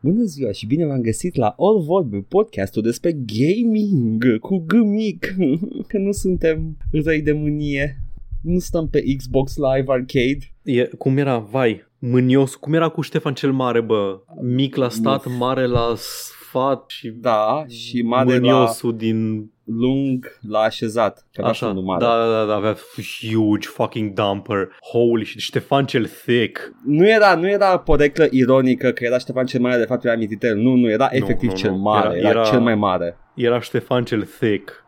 Bună ziua și bine v-am găsit la All Vorbe, podcastul despre gaming cu G mic, că nu suntem răi de mânie, nu stăm pe Xbox Live Arcade. E, cum era, vai, mânios, cum era cu Ștefan cel Mare, bă, mic la stat, mare la sfat și, da, și mare mâniosul la... din... lung la așezat. Așa, da, avea huge fucking dumper. Holy shit, Ștefan cel thick. Nu era poreclă ironică că era Ștefan cel Mare, de fapt era mititel. Nu, era efectiv cel mare, era cel mai mare. Era Ștefan cel thick.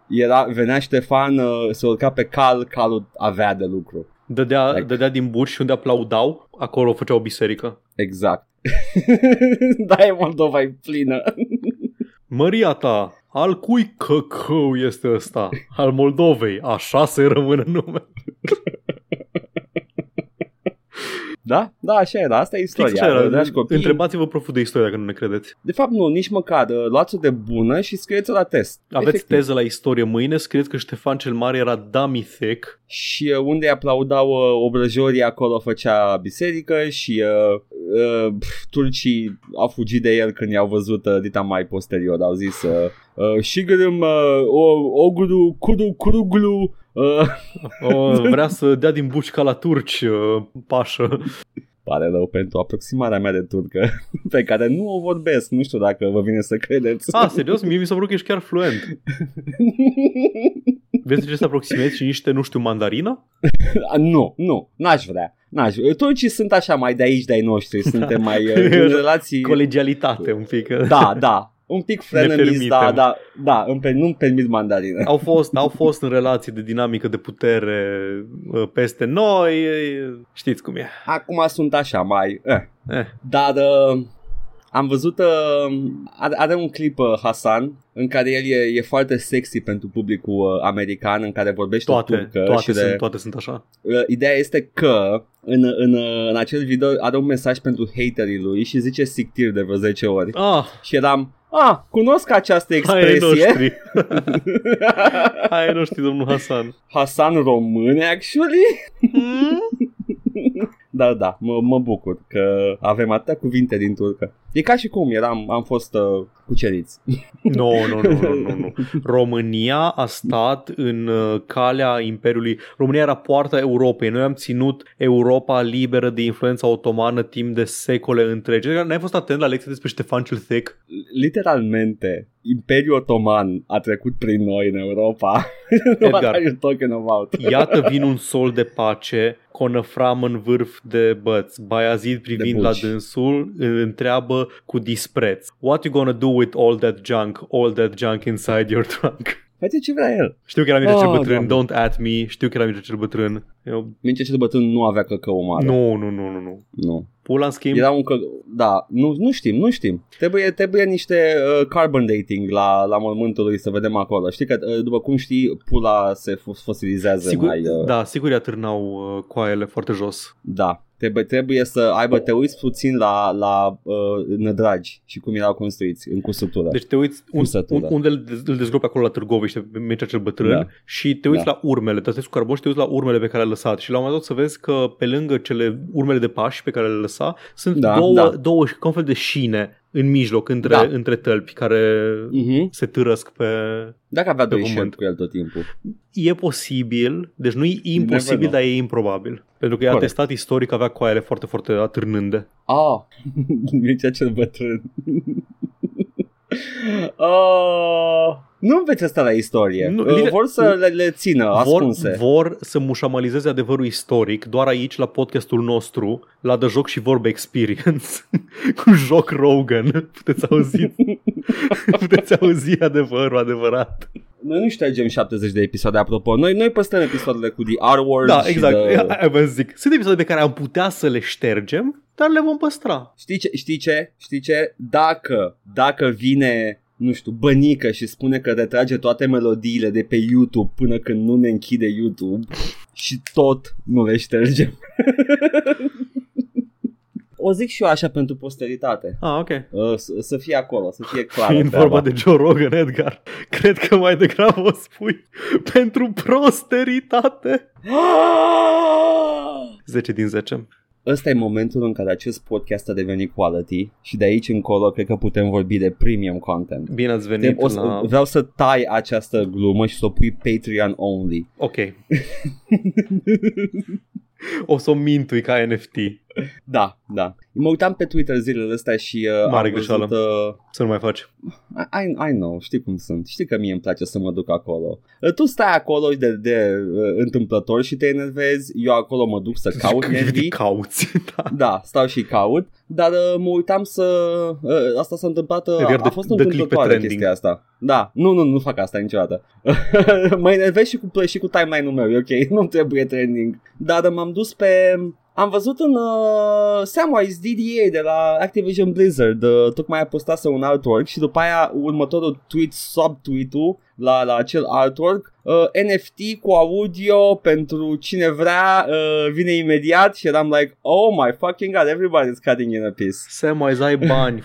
Venea Ștefan, se urca pe calul avea de lucru. Dădea din bur și unde aplaudau, acolo făceau o biserică. Exact. Da, e Moldova e plină. Măria ta, al cui căcău este ăsta? Al Moldovei, așa se rămână numele. Da, așa era, asta e istoria. Era. Întrebați-vă proful de istorie dacă nu ne credeți. De fapt nu, nici măcar, luați-o de bună și scrieți-o la test. Aveți efectiv teză la istorie mâine, scrieți că Ștefan cel Mare era dummy thick. Și unde aplaudau obrăjorii, acolo făcea biserică și turcii au fugit de el când i-au văzut dita mai posterior, au zis Şigrim, Oguru, Kuru, Kuruglu. Vrea să dea din buci ca la turci, pașă. Pare rău pentru aproximarea mea de turcă, pe care nu o vorbesc, nu știu dacă vă vine să credeți. A, serios? Mie mi s-a părut că ești chiar fluent. Vezi ce să aproximezi și niște, nu știu, mandarină? Nu, n-aș vrea. Turcii sunt așa mai de aici, de-ai noștri, suntem mai în relații... Colegialitate un pic. Da. Un pic frenemis, da, nu-mi permit mandarină. Au fost în relații de dinamică de putere peste noi, știți cum e. Acum sunt așa mai... Dar am văzut, are un clip Hasan în care el e foarte sexy pentru publicul american, în care vorbește turcă. Toate sunt așa. Ideea este că în acel video are un mesaj pentru haterii lui și zice siktir de vreo 10 ori. Ah. Și eram... cunosc această expresie. Hai noștri, domnul Hasan. Hasan român, actually? Dar da, mă bucur că avem atâtea cuvinte din turcă. E ca și cum am fost cuceriți. Nu. România a stat în calea Imperiului. România era poarta Europei. Noi am ținut Europa liberă de influența otomană timp de secole întregi. N-ai fost atent la lecția despre Ștefan cel Thick? Literalmente, Imperiul Otoman a trecut prin noi în Europa. Edgar, iată vin un sol de pace, conăfram în vârf de băți, Baiazid privind la dânsul, îl întreabă cu dispreț. What you gonna do with all that junk inside your trunk? Uite ce vrea el. Știu că era Mircea cel bătrân, don't at me, știu că era Mircea cel bătrân. Mircea cel bătrân nu avea căcău mare. Nu. Pula, în schimb. Era un da, nu știm. Trebuie niște carbon dating la mormântul lui să vedem acolo. Știi că după cum știi, pula se fosilizează mai. Da, sigur atârnau coaiele foarte jos. Da. Trebuie să te uiți puțin la nădragi și cum erau construiți în cusutură. Deci te uiți unde îl dezgropi acolo la Târgoviște, pe Mircea cel bătrân, da. Și te uiți la urmele, te uiți cu carbon și te uiți la urmele pe care le-a lăsat. Și la un moment dat să vezi că pe lângă cele urmele de pași pe care le lăsa, sunt două ca un fel de șine în mijloc, între tălpi care se târăsc pe... Dacă avea doi șerpi cu el tot timpul. E posibil, deci nu e imposibil, dar e improbabil. Pentru că a testat istoric, avea coaiele foarte, foarte atârnânde. Mircea cel bătrân. Nu vezi asta la istorie. Vor să le țină ascunse. Vor să mușamalizeze adevărul istoric doar aici, la podcastul nostru, la The Joc și Vorbe Experience, cu Joe Rogan. Puteți auzi adevărul adevărat. Noi nu ștergem 70 de episoade, apropo. Noi păstrăm episoadele cu The R-Word. Da, exact. Vă zic. Sunt episoade pe care am putea să le ștergem, dar le vom păstra. Știi ce? Dacă vine... nu știu, bănică și spune că retrage toate melodiile de pe YouTube până când nu ne închide YouTube și tot nu le ștergem. O zic și eu așa pentru posteritate. Ok. Să fie acolo, să fie clar. Fiind vorba de Joe Rogan, Edgar, cred că mai degrabă o spui pentru posteritate. 10 din 10. Ăsta e momentul în care acest podcast a devenit quality și de aici încolo cred că putem vorbi de premium content. Bine ați venit. Vreau să tai această glumă și să o pui Patreon only. Ok. O să o mintui ca NFT. Da, da. Mă uitam pe Twitter zilele astea și mare greșeală. Să nu mai faci. I know, știi cum sunt. Știi că mie îmi place să mă duc acolo. Tu stai acolo de întâmplător și te enervezi. Eu acolo mă duc să caut nervii. Cauți, da. Da, stau și caut. Dar mă uitam să... asta s-a întâmplat... A fost întâmplătoare chestia asta. Da, nu fac asta niciodată. Mă enervezi și cu timeline-ul meu, e ok, nu trebuie trending. Dar m-am dus pe... Am văzut în Samwise DDA de la Activision Blizzard, tocmai a postase un artwork și după aia următorul tweet, subtweet-ul la acel artwork, NFT cu audio pentru cine vrea, vine imediat și eram like, oh my fucking god, everybody's cutting in a piece. Samwise, ai bani.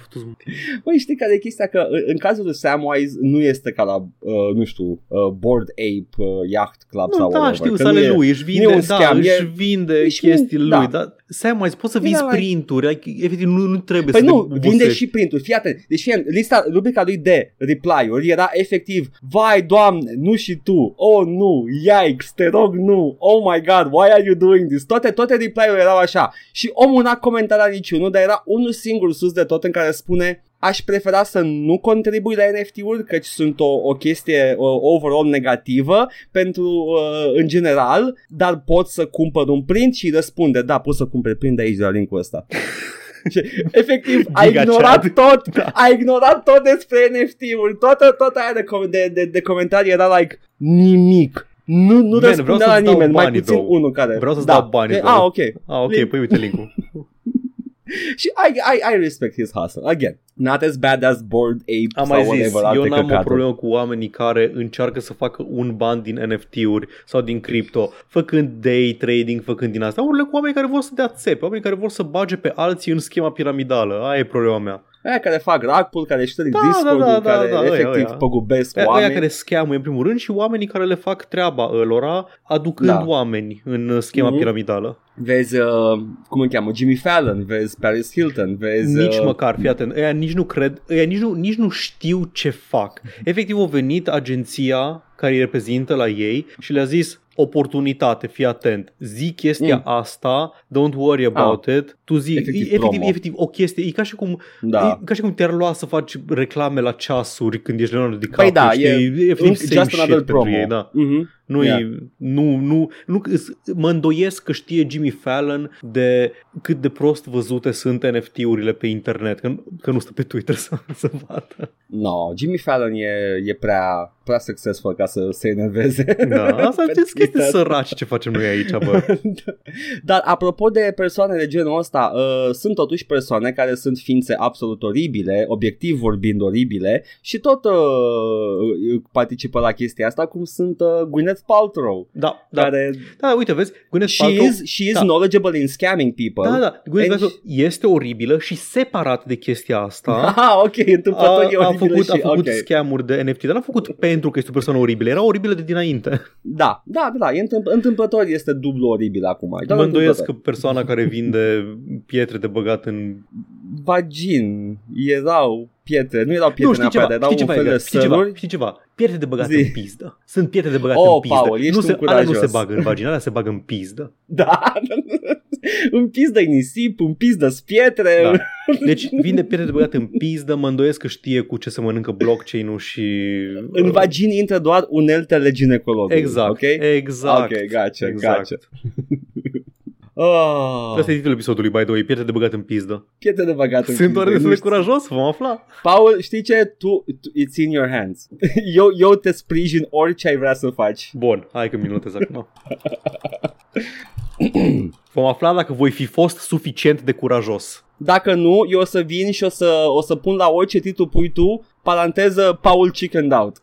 Băi, știi care e chestia? Că în cazul lui Samwise nu este ca la, Bored Ape Yacht Club sau da, whatever. Știu, sale lui, își vinde, își vinde chestii lui, da. Dar Samwise, poți să vinzi printuri, efectiv nu trebuie să... Păi nu, vinde și printuri, fii atent. Deci rubrica lui de reply-uri era efectiv, vai doamne, nu și tu, oh nu, yikes, te rog nu, oh my god, why are you doing this? Toate reply-urile erau așa și omul n-a comentat niciunul, dar era unul singur sus de tot în care spune... Aș prefera să nu contribui la NFT-uri, căci sunt o chestie overall negativă pentru în general, dar pot să cumpăr un print și răspunde, da, pot să cumperi print de aici, de la link-ul ăsta. Efectiv, a ignorat tot despre NFT-uri, toată aia de comentarii era like nimic. Nu răspundea la nimeni, mai puțin unul care... Vreau să-ți dau banii. Ok, păi uite link-ul. Și I respect his hustle. Again, not as bad as Bored Ape. Am mai zis, eu n-am o problemă cu oamenii care încearcă să facă un ban din NFT-uri sau din cripto, făcând day trading, făcând din asta. Urlă cu oamenii care vor să dea țepe, oamenii care vor să bage pe alții în schema piramidală. Aia e problema mea. Aia care fac ragpool, care șterg Discord-ul, care efectiv păgubesc oameni. Aia care scamuie în primul rând și oamenii care le fac treaba ălora aducând oameni în schema piramidală. Vezi, cum îl cheamă, Jimmy Fallon, vezi Paris Hilton, vezi... Nici măcar, fii atent, ăia nici nu cred, ăia nici nu știu ce fac. Efectiv, a venit agenția care îi reprezintă la ei și le-a zis... Oportunitate, fii atent. Zic chestia asta, don't worry about it. Tu zici, efectiv o chestie, e ca și cum te-ar lua să faci reclame la ceasuri când ești Leonardo DiCaprio, știi? Efectiv same shit pentru ei, da. Mm-hmm. Nu, mă îndoiesc că știe Jimmy Fallon de cât de prost văzute sunt NFT-urile pe internet, că nu stă pe Twitter să vadă. No, Jimmy Fallon e prea successful ca să se enerveze. Da, asta știți că este săraci ce facem noi aici, bă. Dar apropo de persoane de genul ăsta, sunt totuși persoane care sunt ființe absolut oribile, obiectiv vorbind oribile, și tot participă la chestia asta, cum sunt Gwyneth Paltrow. Da. Care uite, vezi, Gwyneth Paltrow... She is knowledgeable in scamming people. Da, Gwyneth Paltrow este oribilă și separat de chestia asta. Ah, ok, întâmplător e oribilă. A făcut scam-uri de NFT, dar n-a făcut pentru că este o persoană oribilă, era oribilă de dinainte. Da, întâmplător este dublu oribil acum. Mă îndoiesc că persoana care vinde pietre de băgat în... Vagin, erau... pietre, nu erau pietre neapărat, erau un fel de săruri. Știi ceva? Pietre de băgat în pizdă. Sunt pietre de băgat în pizdă. Paul, alea nu se bagă în vagina, alea se bagă în pizdă. Da, în pizdă nisip, în pizdă-s pietre. Da. Deci vinde pietre de băgat în pizdă, mă îndoiesc că știe cu ce se mănâncă blockchain-ul și... În vagin intră doar uneltele ginecologului. Exact, okay? Exact. Ok, gotcha. Oh. Asta e titlul episodului, by the way, pietre de băgat în pizdă. Pietre de băgat în pizdă. Sunt doar destul de curajos, vom afla. Paul, știi ce? Tu, it's in your hands. Eu te sprijin orice ai vrea să faci. Bun, hai că minutez acum. Vom afla dacă voi fi fost suficient de curajos. Dacă nu, eu o să vin și o să pun la orice titlu pui tu, paranteză, Paul chickened out.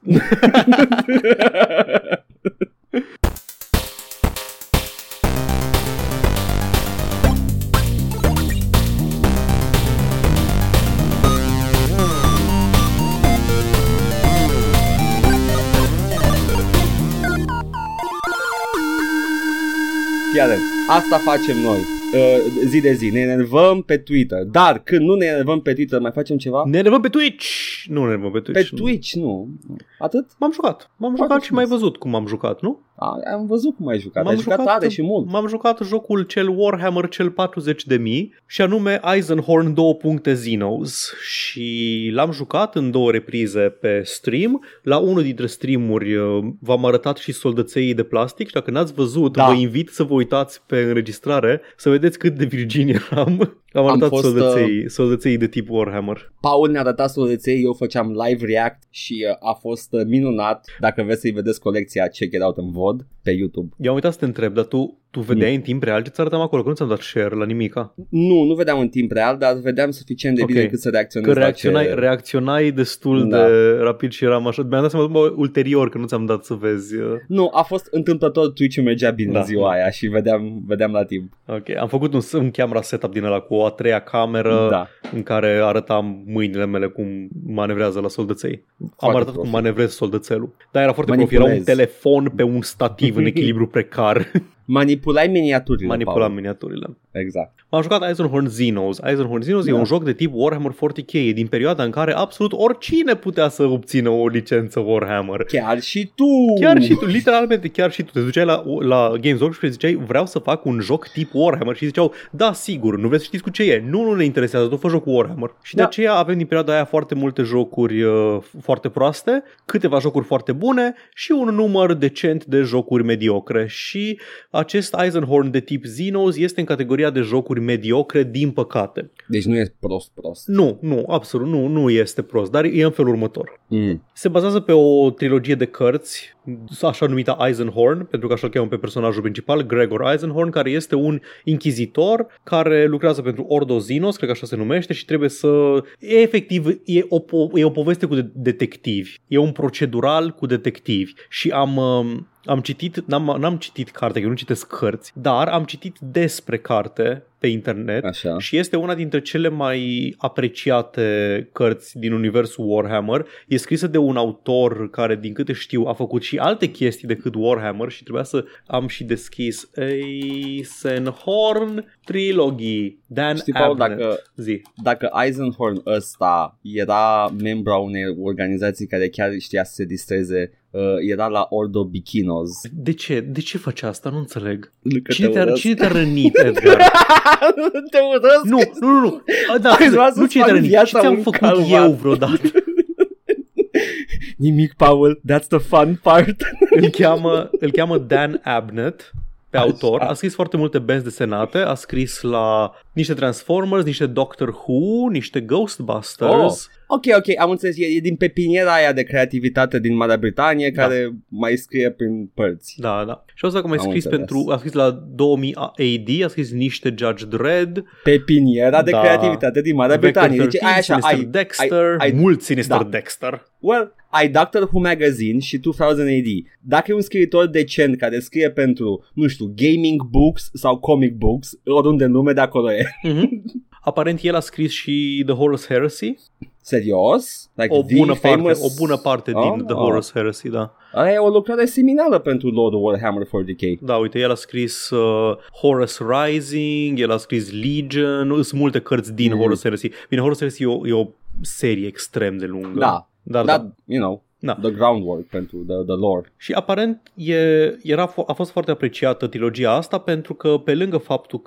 Asta facem noi. zi de zi. Ne enervăm pe Twitter. Dar când nu ne enervăm pe Twitter, mai facem ceva? Ne enervăm pe Twitch. Nu ne enervăm pe Twitch. Pe Twitch, nu. Atât? M-am jucat. M-am jucat și mai văzut cum am jucat, nu? Am văzut cum ai jucat. Ai jucat tare și mult. M-am jucat jocul cel Warhammer cel 40.000 și anume Eisenhorn 2. Xenos și l-am jucat în 2 reprize pe stream. La unul dintre streamuri v-am arătat și soldăței de plastic și dacă n-ați văzut, da, vă invit să vă uitați pe înregistrare să vedeți cât de virgin eram. Am arătat soldăței de tip Warhammer. Paul ne-a arătat soldăței, eu făceam live react și a fost minunat. Dacă vreți să-i vedeți colecția, check it out în VOD pe YouTube. I-am uitat să te întreb, dar tu vedeai în timp real ce ți arătam acolo? Că nu ți-am dat share la nimica. Nu vedeam în timp real, dar vedeam suficient de bine cât să reacționez. Că reacționai destul de rapid și eram așa. Mi-am dat seama ulterior că nu ți-am dat să vezi. Nu, a fost întâmplător, Twitch-ul mergea bine ziua aia și vedeam la timp. Ok, am făcut un camera setup din ăla cu a treia cameră în care arătam mâinile mele cum manevrează la soldăței. Am arătat cum manevrez soldățelul. Dar era foarte profi, era un telefon pe un stativ în echilibru precar. Manipulai miniaturile. Manipulam miniaturile. Exact. M-am jucat Eisenhorn Xenos. Eisenhorn Xenos e un joc de tip Warhammer 40k, din perioada în care absolut oricine putea să obțină o licență Warhammer. Chiar și tu, literalmente chiar și tu. Te duceai la Games Workshop și ziceai vreau să fac un joc tip Warhammer și ziceau da, sigur, nu vreți să știți cu ce e. Nu ne interesează, tu fă joc cu Warhammer. Și de aceea avem din perioada aia foarte multe jocuri foarte proaste, câteva jocuri foarte bune și un număr decent de jocuri mediocre și acest Eisenhorn de tip Xenos este în categoria de jocuri mediocre, din păcate. Deci nu e prost. Nu, absolut, nu este prost, dar e în felul următor. Se bazează pe o trilogie de cărți, așa numită Eisenhorn, pentru că așa îl cheamă pe personajul principal, Gregor Eisenhorn, care este un inchizitor care lucrează pentru Ordo Xenos, cred că așa se numește, și trebuie să... Efectiv, e o poveste cu detectivi. E un procedural cu detectivi. Și am citit, n-am citit carte, că eu nu citesc cărți, dar am citit despre carte pe internet. Așa. Și este una dintre cele mai apreciate cărți din universul Warhammer. E scrisă de un autor care, din câte știu, a făcut și alte chestii decât Warhammer și trebuia să am și deschis Eisenhorn Trilogy. Dan Abnett. Dacă Eisenhorn ăsta era membru a unei organizații care chiar știa să se distreze, era la Ordo Bikinos. De ce? De ce faci asta? Nu înțeleg. Cine te-a rănit, Edgar? Te urăsc? Nu. Da, nu cine te-a rănit. Ce ți-am făcut eu vreodată? Nimic, Paul. That's the fun part. Îl cheamă Dan Abnett. Pe autor, a scris foarte multe benzi desenate, a scris la niște Transformers, niște Doctor Who, niște Ghostbusters. Ok, am înțeles, e din pepiniera aia de creativitate din Marea Britanie care mai scrie prin părți. Da. Și asta că a scris la 2000 AD, a scris niște Judge Dredd. Pepiniera de creativitate din Marea Britanie. Deci aia așa, mulți Sinister Dexter. Well, ai Doctor Who Magazine și 2000 AD. Dacă e un scriitor decent care scrie pentru, nu știu, gaming books sau comic books, oriunde nume de acolo e. Aparent el a scris și The Horus Heresy. Serios? Like o bună parte din The Horus Heresy, da. Aia e o lucrare seminală pentru Lord of Warhammer 40k. Da, uite, el a scris Horus Rising, el a scris Legion, sunt multe cărți din Horus Heresy. Bine, Horus Heresy e o serie extrem de lungă. Dar you know, the groundwork pentru the lore. Și aparent a fost foarte apreciată trilogia asta pentru că pe lângă faptul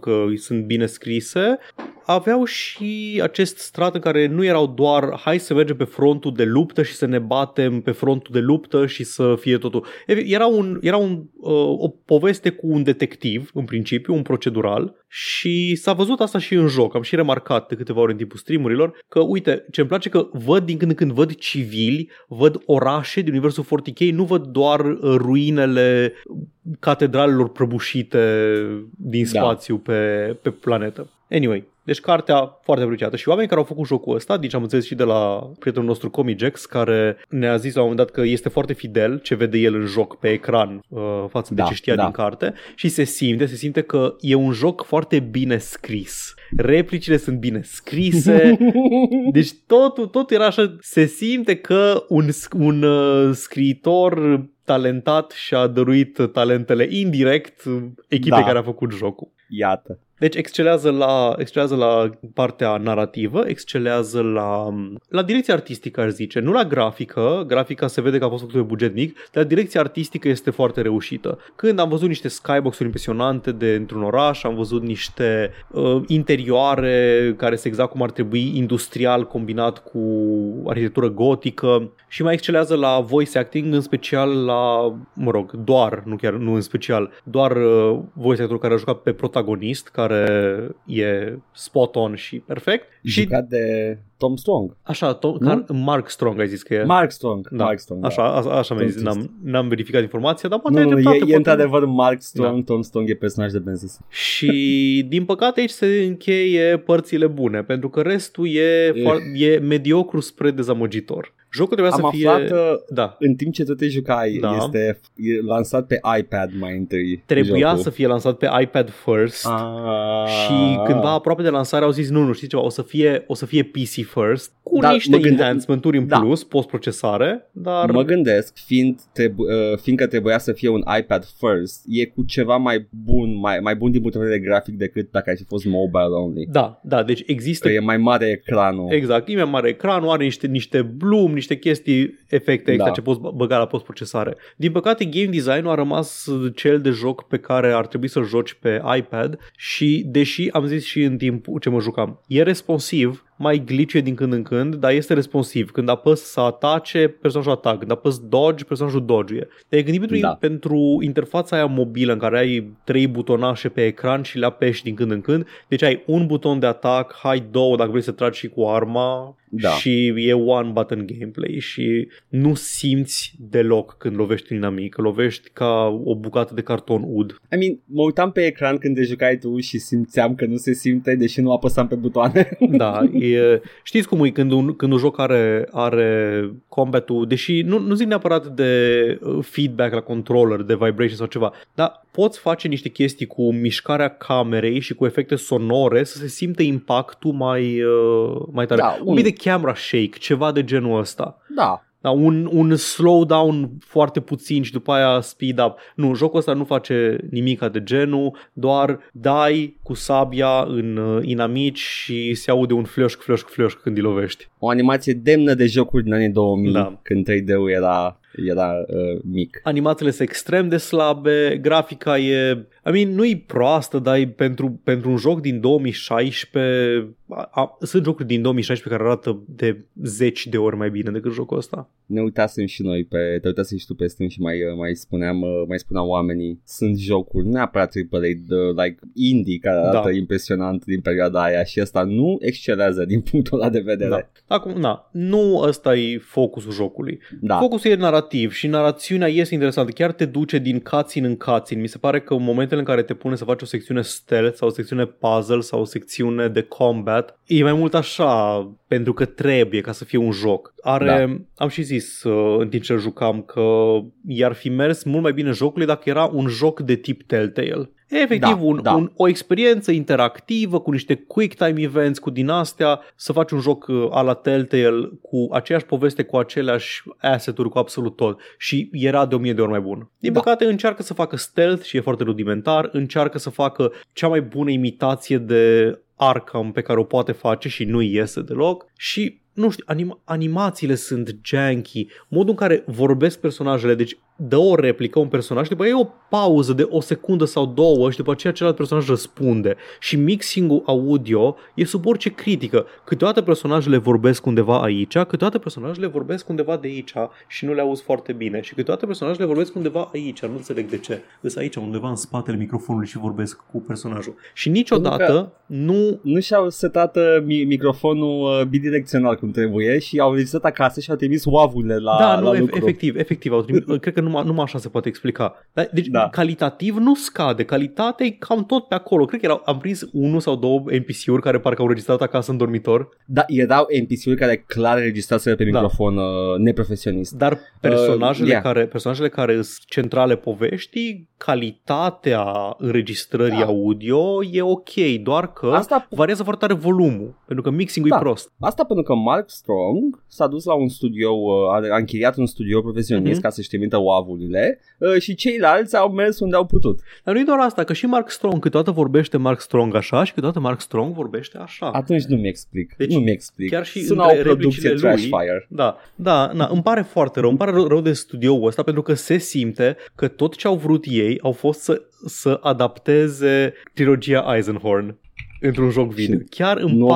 că sunt bine scrise, aveau și acest strat în care nu erau doar hai să mergem pe frontul de luptă și să ne batem pe frontul de luptă și să fie totul. Era o poveste cu un detectiv, în principiu, un procedural și s-a văzut asta și în joc. Am și remarcat de câteva ori în timpul streamurilor că, uite, ce-mi place că văd din când în când văd civili, văd orașe din universul 40K, nu văd doar ruinele catedralelor prăbușite din spațiu pe planetă. Anyway, deci cartea foarte apreciată și oamenii care au făcut jocul ăsta, deci am înțeles și de la prietenul nostru Comigex, care ne-a zis la un moment dat că este foarte fidel ce vede el în joc pe ecran față de ce știa din carte și se simte că e un joc foarte bine scris. Replicile sunt bine scrise, deci totul era așa, se simte că un scriitor talentat și-a dăruit talentele indirect echipei care a făcut jocul. Iată. Deci excelează la partea narrativă, excelează la direcția artistică, aș zice, nu la grafică. Grafica se vede că a fost făcută pe buget mic, dar direcția artistică este foarte reușită. Când am văzut niște skybox-uri impresionante de într-un oraș, am văzut niște interioare care se exact cum ar trebui, industrial combinat cu arhitectură gotică, și mai excelează la voice acting, în special la, doar voice actorul care a jucat pe protagonist, care e spot on și perfect. Jucat de Tom Strong. Așa, Mark Strong ai zis că e. Mark Strong. Da. Mark Strong, da. Așa mi-ai zis, n-am verificat informația, dar poate e într-adevăr Mark Strong, da. Tom Strong e personaj de Benzis. Și din păcate aici se încheie părțile bune, pentru că restul e mediocru spre dezamăgitor. Jocul trebuia să fie... în timp ce tu te jucai, este lansat pe iPad mai întâi. Să fie lansat pe iPad first. Și cândva aproape de lansare au zis nu, știi ceva, o să fie PC first, cu niște enhancement-uri în plus, post-procesare, dar... Mă gândesc, fiindcă trebuia să fie un iPad first, e cu ceva mai bun, mai bun din punct de vedere grafic decât dacă ar fi fost mobile only. Da, deci există... E mai mare ecranul. Exact, e mai mare ecranul, are niște bloom, niște chestii, efecte extra ce poți băga la post-procesare. Din păcate, game design-ul a rămas cel de joc pe care ar trebui să-l joci pe iPad și, deși am zis și în timp ce mă jucam, e responsiv, mai glitch-e din când în când, dar este responsiv. Când apăs să atace, personajul atacă. Când apăs dodge, personajul dodge-e. Te-ai gândit pentru interfața aia mobilă în care ai 3 butonașe pe ecran și le apeși din când în când. Deci ai un buton de atac, hai 2 dacă vrei să tragi și cu arma... Și e one button gameplay și nu simți deloc când lovești un inamic, lovești ca o bucată de carton ud. Mă uitam pe ecran când te jucai tu și simțeam că nu se simte, deși nu apăsam pe butoane. Da, știți cum e când un joc are combat-ul, deși nu zic neapărat de feedback la controller, de vibration sau ceva, dar poți face niște chestii cu mișcarea camerei și cu efecte sonore să se simte impactul mai tare. Da, un pic de camera shake, ceva de genul ăsta. Da, un slowdown foarte puțin și după aia speed up. Nu, jocul ăsta nu face nimica de genul, doar dai cu sabia în inamici și se aude un flash când îi lovești. O animație demnă de jocuri din anii 2000, când 3D-ul era mic. Animațiile sunt extrem de slabe, grafica e... nu-i proastă, dar pentru un joc din 2016... Sunt jocuri din 2016 care arată de 10 de ori mai bine decât jocul ăsta. Ne uitasem și noi, te uitasem și tu pe Steam și mai spuneam oamenii, sunt jocuri neapărat AAA, like indie, care arată impresionant din perioada aia și ăsta nu excelează din punctul ăla de vedere. Da. Acum, nu ăsta e focusul jocului. Da. Focusul e narrativ și narațiunea este interesantă. Chiar te duce din cutscene în cutscene. Mi se pare că în momentele în care te pune să faci o secțiune stealth sau o secțiune puzzle sau o secțiune de combat, e mai mult așa pentru că trebuie ca să fie un joc. Am și zis în timp ce jucam că i-ar fi mers mult mai bine jocului dacă era un joc de tip Telltale. Efectiv, o experiență interactivă cu niște quick time events, cu din astea, să faci un joc a la Telltale cu aceeași poveste, cu aceleași asset-uri, cu absolut tot. Și era de 1000 de ori mai bun. Din păcate încearcă să facă stealth și e foarte rudimentar, încearcă să facă cea mai bună imitație de Arkham pe care o poate face și nu-i iese deloc și... Nu știu, animațiile sunt janky, modul în care vorbesc personajele, deci dă o replică un personaj, după aia e o pauză de o secundă sau două și după aceea celălalt personaj răspunde și mixing-ul audio e sub orice critică. Câteodată personajele vorbesc undeva aici, câteodată personajele vorbesc undeva de aici și nu le auzi foarte bine și câteodată personajele vorbesc undeva aici, nu înțeleg de ce. Îs aici, undeva în spatele microfonului și vorbesc cu personajul și niciodată nu și-au setat microfonul bidirecțional cum trebuie și au rezistat acasă și au trimis oavurile la lucru. Efectiv au trimis, cred că numai așa se poate explica. Deci calitativ nu scade, calitatea e cam tot pe acolo. Cred că am prins 1 sau 2 NPC-uri care parcă au registrat acasă în dormitor. Da, erau NPC-uri care clar registraseră pe microfon neprofesionist. Dar personajele care sunt centrale poveștii, calitatea înregistrării audio e ok, doar că asta variază foarte tare volumul, pentru că mixing-ul e prost. Asta pentru că Mark Strong s-a dus la un studio, a închiriat un studio profesionist ca să-și trimită avurile și ceilalți au mers unde au putut. Dar nu e doar asta, că și Mark Strong, câteodată vorbește Mark Strong așa și câteodată Mark Strong vorbește așa. Atunci nu-mi explic. Deci, nu-mi explic. Chiar și sună o producție trash fire. Da, da, na, îmi pare foarte rău, îmi pare rău de studioul ăsta pentru că se simte că tot ce au vrut ei au fost să adapteze trilogia Eisenhorn într-un joc video. Chiar îmi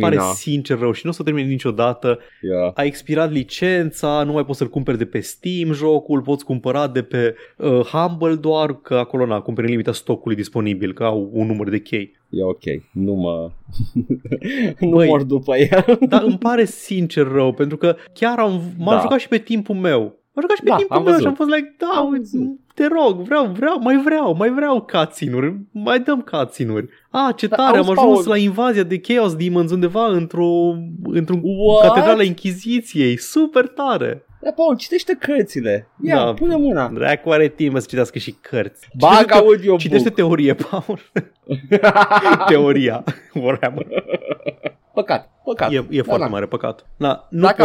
pare sincer rău și nu o să termine niciodată. Yeah. A expirat licența, nu mai poți să-l cumperi de pe Steam jocul, poți cumpăra de pe Humble doar, că acolo na, cumperi în limita stocului disponibil, că au un număr de chei. E ok, nu mor după ea. Dar îmi pare sincer rău, pentru că chiar m-am jucat și pe timpul meu. M-am jucat și pe timpul meu și am fost like, da, te rog, vreau cutscene-uri, mai dăm cutscene-uri. Ah, ce tare, am ajuns la invazia de Chaos Demons undeva într-un catedrală Inchiziției, super tare. Da, Paul, citește cărțile. Ia, da, pune mâna. Dracu are timp să citească și cărți. Bag audiobook. Citește teorie, Paul. Teoria Warhammer. Păcat. E foarte mare păcat. Da, dacă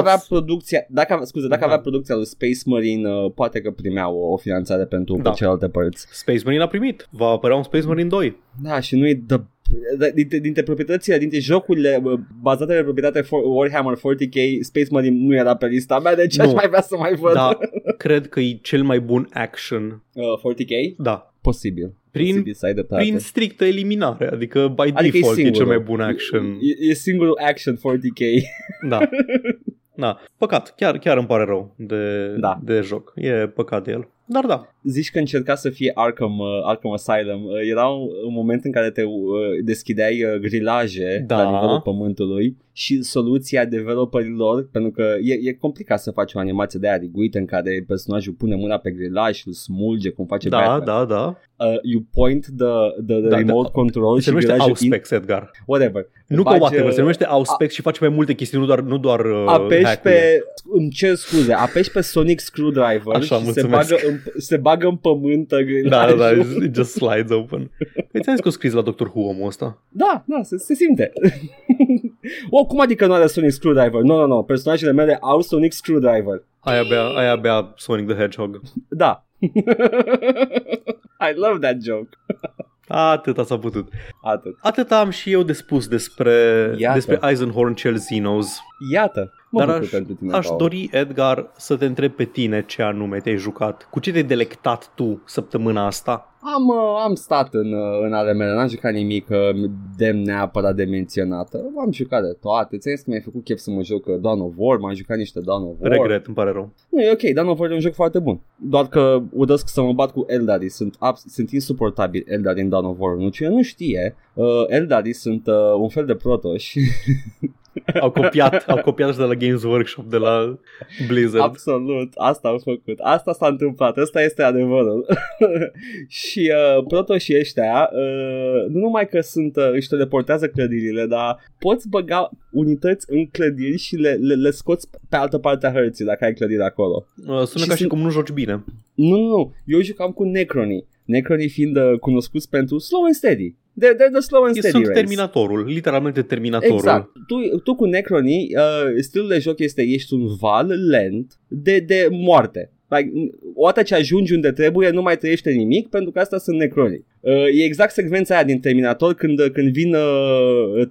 avea producția lui Space Marine, poate că primea o finanțare pentru celelalte părți. Space Marine a primit. Va apărea un Space Marine 2. Da, și nu e dintre proprietățile, dintre jocurile bazate pe proprietate Warhammer 40k, Space Marine nu era pe lista mea, deci aș mai vrea să mai văd. Da, cred că e cel mai bun action. 40k? Da. Posibil, prin strictă eliminare, adică by default e cel mai bun action. E singurul action 40k. Da. Da, păcat, chiar îmi pare rău de joc, e păcat de el. Dar da. Zici că încerca să fie Arkham Asylum. Era un moment în care te deschideai grilaje la nivelul pământului și soluția developerilor, pentru că e complicat să faci o animație de aia riguită în care personajul pune mâna pe grilaj și îl smulge, cum face Batman. Da. You point the remote control și grilajul... Se numește Auspex, Edgar. Whatever. Nu faci, că whatever, se numește Auspex și face mai multe chestii, nu doar apeși pe... Îmi cer scuze, apeși pe Sonic Screwdriver. Așa, și se bagă în pământ grilajul. Da, just slides open. Îți am zis că o scris la Doctor Who omul ăsta. Da, se simte. Cum adică nu are Sonic Screwdriver? Nu, personajele mele au Sonic Screwdriver. Aia bea Sonic the Hedgehog. Da. I love that joke. Atâta s-a putut. Atâta am și eu de spus despre Eisenhorn cel Xenos. Iată. Dar aș dori, Edgar, să te întreb pe tine ce anume te-ai jucat. Cu ce te-ai delectat tu săptămâna asta? Am stat în ale mele, n-am jucat nimic demn neapărat de menționată. M-am jucat de toate. Ți-am zis că mi-ai făcut chef să mă joc Donovore, m-am jucat niște Donovore. Regret, îmi pare rău. Nu, e ok, Donovore e un joc foarte bun. Doar că urăsc să mă bat cu Eldarii, sunt insuportabili Eldarii în Donovore. Nu, cine nu știe, Eldarii sunt un fel de protoși. Au copiat și de la Games Workshop, de la Blizzard. Absolut, asta au făcut. Asta s-a întâmplat, ăsta este adevărul. Și protoșii ăștia, nu numai că își teleportează clădirile, dar poți băga unități în clădiri și le scoți pe altă parte a hărții dacă ai clădire acolo. Sună ca și cum nu joci bine. Nu, eu jucam cu Necronii. Necronii fiind cunoscuți pentru slow and steady. They're the slow and steady race. Sunt Terminatorul, literalmente Terminatorul. Exact. Tu cu Necronii, stilul de joc este ești un val lent de moarte. Like, odată ce ajungi unde trebuie, nu mai trăiește nimic, pentru că asta sunt Necronii. E exact secvența aia din Terminator când vin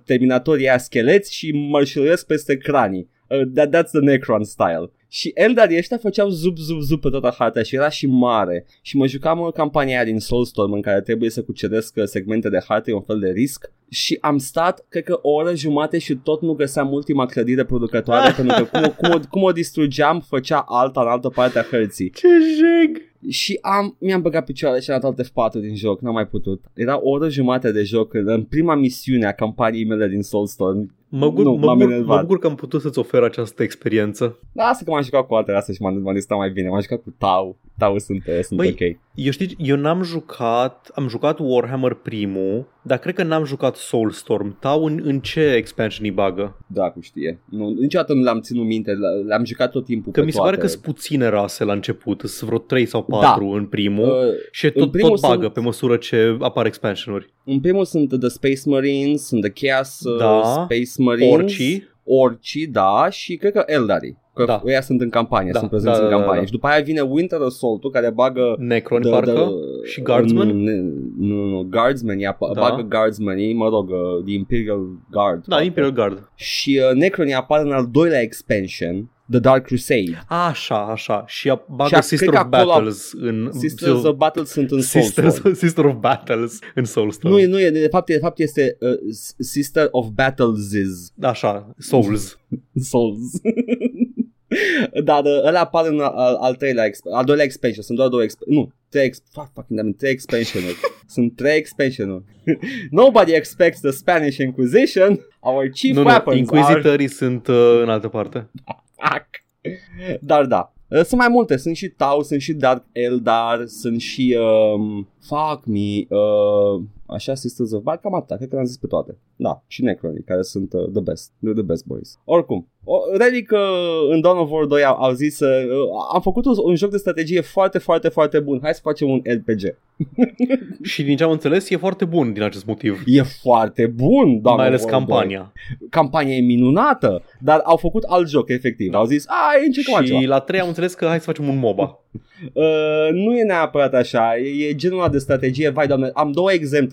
terminatorii aia scheleți și mărșuresc peste cranii. That's the Necron style. Și Eldarii ăștia făceau zup pe toată harta și era și mare. Și mă jucam în campania din Soulstorm în care trebuie să cuceresc segmente de hartă, e un fel de risc. Și am stat, cred că o oră jumate și tot nu găseam ultima clădire producătoare pentru că cum o distrugeam, făcea alta în altă parte a hărții. Ce jeg! Și mi-am băgat picioarele și am dat alt F4 din joc, n-am mai putut. Era o oră jumate de joc în prima misiune a campaniei mele din Soulstorm. Mă bucur că am putut să-ți ofer această experiență. Lasă că m-am jucat cu altele astea și m-am distrat mai bine. M-am jucat cu Tau. Tau sunt ok. Eu n-am jucat... Am jucat Warhammer primul, dar cred că n-am jucat Soulstorm. Tau în ce expansion-i bagă? Dracu știe. Nu, niciodată nu l-am ținut minte. L-am jucat tot timpul că pe toate. Că mi se pare că sunt puține rase la început. Sunt vreo 3 sau 4 în primul. Și tot bagă pe măsură ce apar expansion-uri. În primul sunt The Space Marines, sunt The Chaos Space Marines, orcii, da, și cred că Eldarii. că da, ăia sunt în campanie, da, sunt prezenți în campanie. Da. Și după aia vine Winter Assault-ul care bagă Necroni parcă și Guardsmen. Nu, Guardsmen, bagă Guardsmenii, mă rog, the Imperial Guard. Da, Imperial Guard. Și Necronii apar în al doilea expansion, The Dark Crusade. Așa. Și bagă Sisters of Battles în Sisters of Battles sunt în Soulstorm. Sisters of Battles în Soulstorm. Nu, de fapt este Sister of Battles. Așa, Souls. Dar ăla apare în al doilea expansion. Sunt doar două expansion. Nu, trei expansionuri. Sunt trei expansionuri. Nobody expects the Spanish Inquisition. Our chief weapons Inquisitorii sunt în altă parte. Dar da, sunt mai multe. Sunt și Tau, sunt și Dark Eldar, sunt și așa, Sisters of Battle, cam atât, cred că le-am zis pe toate. Da, și Necronii, care sunt the best, the best boys. Oricum, Relic în Donovore 2 au zis, am făcut un joc de strategie foarte, foarte, foarte bun, hai să facem un RPG. Și din ce am înțeles, e foarte bun din acest motiv. E foarte bun, Donovore. Mai ales campania. Campania e minunată, dar au făcut alt joc, efectiv. Da. Au zis, încercăm altceva. Și la 3 am înțeles că hai să facem un MOBA. Nu e neapărat așa, e genul ăla de strategie, vai doamne, am două exemple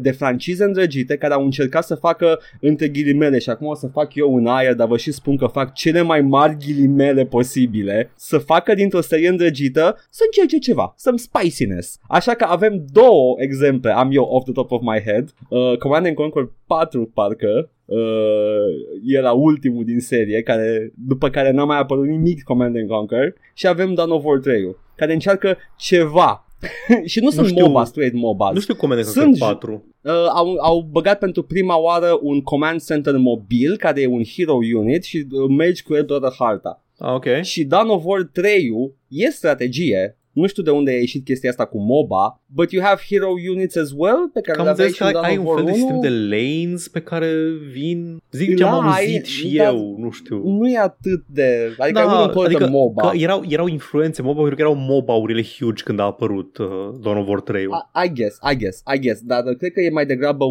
de francize îndrăgite care au încercat să facă între ghilimele, și acum o să fac eu în aer, dar vă și spun că fac cele mai mari ghilimele posibile, să facă dintr-o serie îndrăgită, să încerce ceva, some spiciness. Așa că avem două exemple, am eu off the top of my head, Command & Conquer 4 parcă, era ultimul din serie care, după care n-a mai apărut nimic Command & Conquer, și avem Donovore 3-ul care încearcă ceva. Și nu sunt MOBA, straight MOBA. Nu știu Command & Conquer 4. Au băgat pentru prima oară un command center mobil care e un hero unit și mergi cu el toată harta. Okay. Și Donovore 3-ul e strategie. Nu știu de unde a ieșit chestia asta cu MOBA, but you have hero units as well, pe care le aveai și în Donovore 1. Ai un fel de sistem de lanes pe care vin, zic ce am auzit și eu, nu știu. Nu e atât de... Adică MOBA. Erau influențe MOBA, pentru că erau MOBA-urile huge când a apărut Donovore 3. I guess, dar cred că e mai degrabă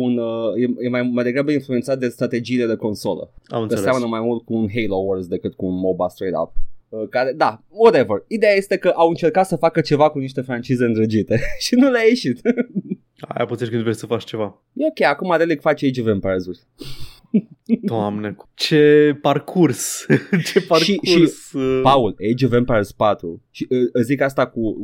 e mai degrabă influențat de strategiile de consolă. Am înțeles. Seamănă mai mult cu un Halo Wars decât cu un MOBA straight up. Care, da, whatever. Ideea este că au încercat să facă ceva cu niște francize îndrăgite și nu le-a ieșit. Aia poți când vrei să faci ceva. E ok, acum Relic face Age of Empires-uri. Doamne, ce parcurs. Ce parcurs. Și Paul, Age of Empires 4. Și zic asta cu